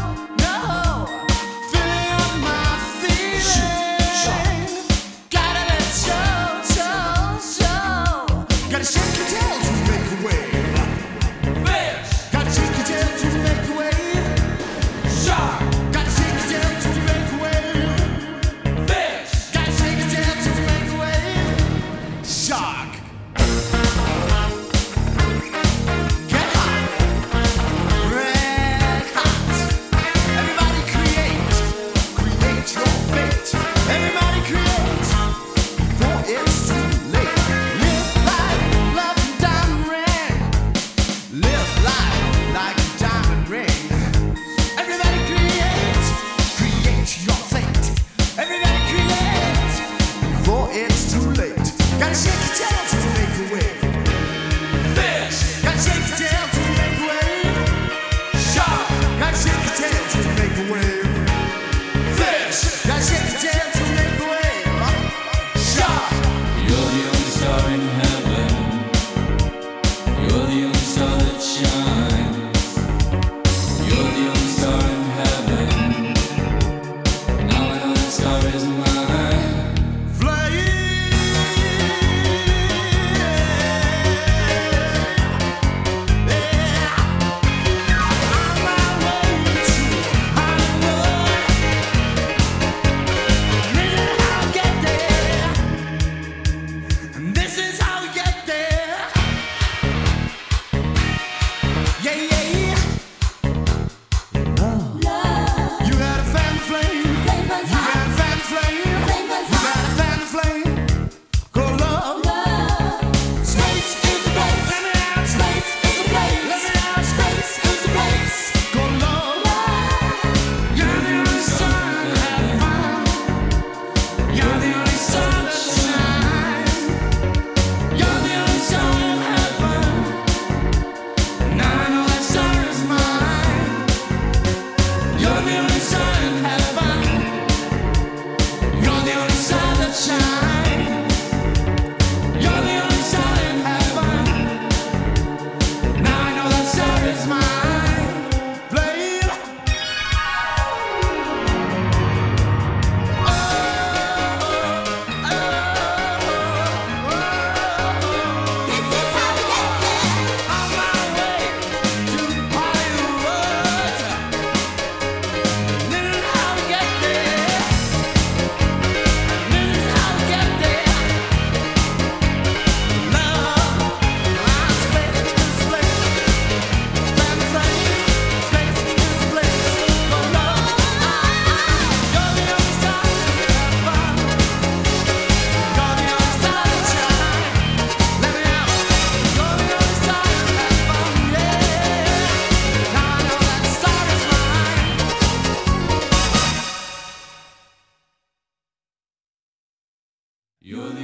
You're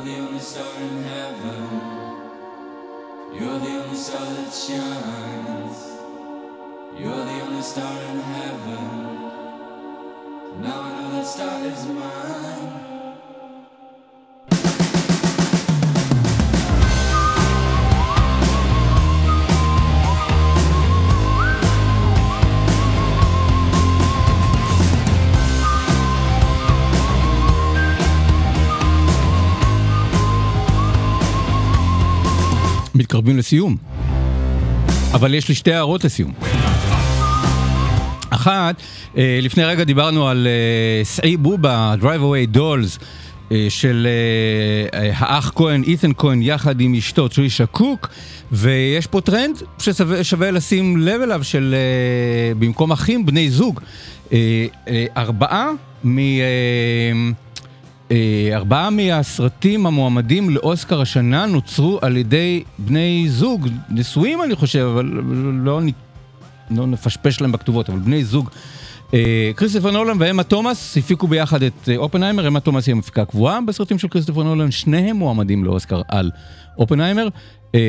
the only star in heaven. You're the only star that shines. You're the only star in heaven. Now I know that star is mine. מתקרבים לסיום, אבל יש לי שתי הערות לסיום. אחת, לפני רגע דיברנו על סעי בובה, Drive Away Dolls, של האח כהן, אית'ן כהן, יחד עם אשתו טרישה קוק, ויש פה טרנד ששווה לשים לב אליו, של במקום אחים, בני זוג. 4 מהסרטים המועמדים לאוסקר השנה נוצרו על ידי בני זוג, נשואים אני חושב, אבל לא נפשפש להם בכתובות, אבל בני זוג. כריסטופר נולן ואמה תומאס הפיקו ביחד את אופנהיימר, אמה תומאס היא המפיקה הקבועה בסרטים של כריסטופר נולן, שניהם מועמדים לאוסקר על אופנהיימר,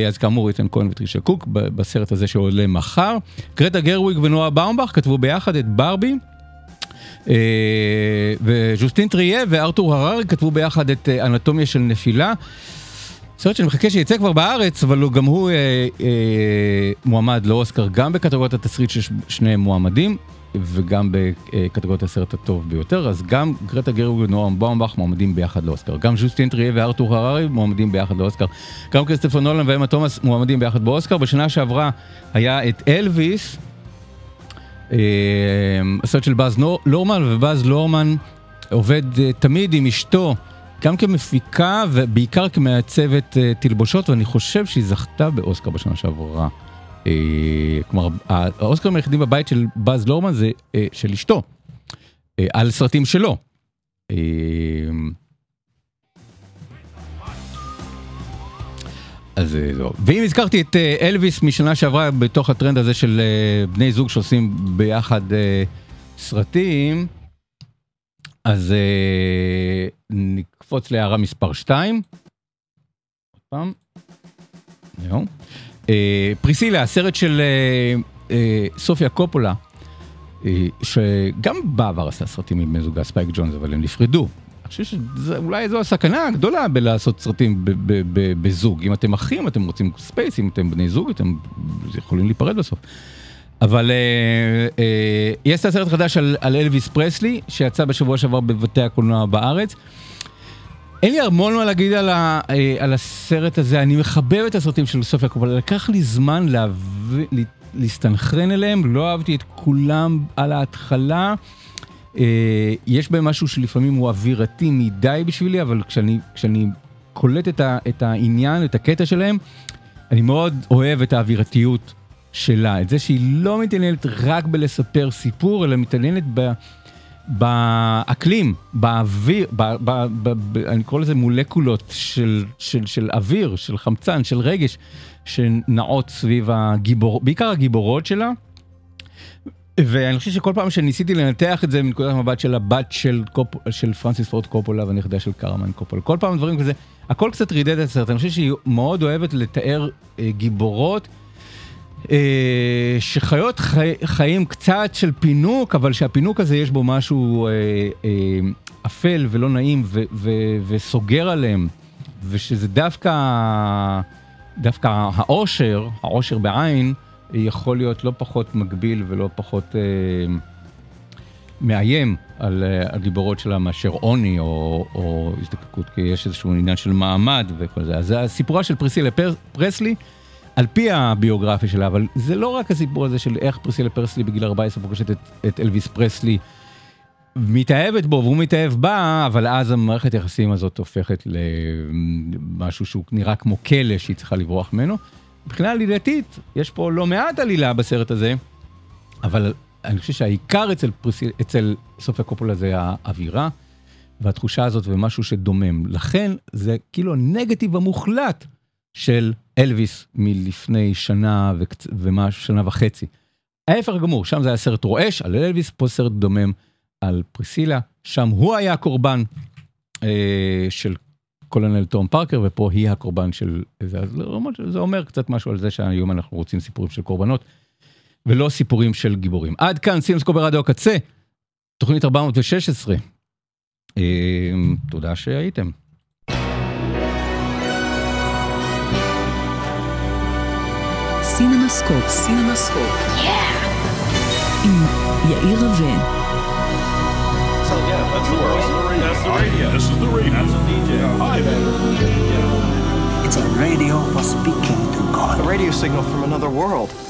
אז כאמור איתן כהן וטרישה קוק בסרט הזה שעולה מחר. גרטה גרוויג ונועה באומבך כתבו ביחד את ברבי, וז'וסטין טריה וארתור הררי כתבו ביחד את אנטומיה של נפילה, סרט שאני מחכה שיצא כבר בארץ, אבל גם הוא מועמד לאוסקר, גם בקטגוריית התסריט ששניהם מועמדים וגם בקטגוריית הסרט הטוב ביותר. אז גם גרטה גרוויג ונועה באומבך מועמדים ביחד לאוסקר, גם ז'וסטין טריה וארתור הררי מועמדים ביחד לאוסקר, גם כריסטופר נולן ואמה תומאס מועמדים ביחד באוסקר. בשנה שעברה היה את אלוויס, הסרט של באז לורמן, ובאז לורמן עובד תמיד עם אשתו, גם כמפיקה ובעיקר כמעצבת תלבושות, ואני חושב שהיא זכתה באוסקר בשנה שעברה. כלומר, האוסקרים היחידים בבית של באז לורמן זה של אשתו, על סרטים שלו. אז זהו. ואם הזכרתי את אלוויס משנה שעברה בתוך הטרנד הזה של בני זוג שעושים ביחד סרטים, אז נקפוץ להערה מספר 2. עוד פעם. זהו. פריסילה, הסרט של סופיה קופולה, שגם בעבר עשה סרטים עם בני זוגה ספייק ג'ונס, אבל הם נפרדו. אני חושב שאולי זו הסכנה הגדולה בלעשות סרטים בזוג. אם אתם אחים, אתם רוצים ספייס, אם אתם בני זוג, אתם יכולים להיפרד בסוף. אבל יש סרט חדש על אלוויס פרסלי, שיצא בשבוע שעבר בבתי הקולנוע בארץ. אין לי המון מה להגיד על הסרט הזה, אני מחבב את הסרטים של סופיה קופולה, לקח לי זמן להסתנכרן אליהם, לא אהבתי את כולם על ההתחלה, יש בהם משהו שלפעמים הוא אווירתי מדי בשבילי, אבל כשאני קולט את העניין, את הקטע שלהם, אני מאוד אוהב את האווירתיות שלה, את זה שהיא לא מתעניינת רק בלספר סיפור, אלא מתעניינת באקלים, באוויר, אני קורא לזה מולקולות של אוויר, של חמצן, של רגש, שנעות סביב בעיקר הגיבורות שלה. ואני חושב שכל פעם שניסיתי לנתח את זה מנקודת המבט של הבת של פרנסיס פורד קופולה והנכדה של קרמן קופולה, כל פעם דברים כזה, הכל קצת רידד את הסרט. אני חושב שהיא מאוד אוהבת לתאר גיבורות שחיות חיים קצת של פינוק, אבל שהפינוק הזה יש בו משהו אפל ולא נעים וסוגר עליהם, ושזה דווקא העושר בעין יכול להיות לא פחות מגביל ולא פחות מאיים על הגיבורות שלה מאשר עוני או הזדקקות, כי יש איזשהו עניין של מעמד וכל זה. אז הסיפורה של פריסילה פרסלי, על פי הביוגרפיה שלה, אבל זה לא רק הסיפור הזה של איך פריסילה פרסלי בגיל 14 פוגשת את אלוויס פרסלי, מתאהבת בו והוא מתאהב בה, אבל אז המערכת היחסים הזאת הופכת למשהו שהוא נראה כמו כלא שהיא צריכה לברוח ממנו. מבחינה עלילתית, יש פה לא מעט עלילה בסרט הזה, אבל אני חושב שהעיקר אצל סופיה קופולה זה האווירה, והתחושה הזאת ומשהו שדומם. לכן זה כאילו נגטיב המוחלט של אלוויס מלפני שנה שנה וחצי. ההפך גמור, שם זה היה סרט רועש על אלוויס, פה סרט דומם על פריסילה, שם הוא היה קורבן של קולונל תום פארקר, ופה היא הקורבן של זה. אז זה אומר קצת משהו על זה שהיום אנחנו רוצים סיפורים של קורבנות, ולא סיפורים של גיבורים. עד כאן סימסקו ברדיו הקצה, תוכנית 416. תודה שהייתם. סינמסקופ, סינמסקופ. עם יאיר רווה. That's the world. That's the radio. This is the radio. That's the DJ. Hi, man. It's a radio for speaking to God. A radio signal from another world.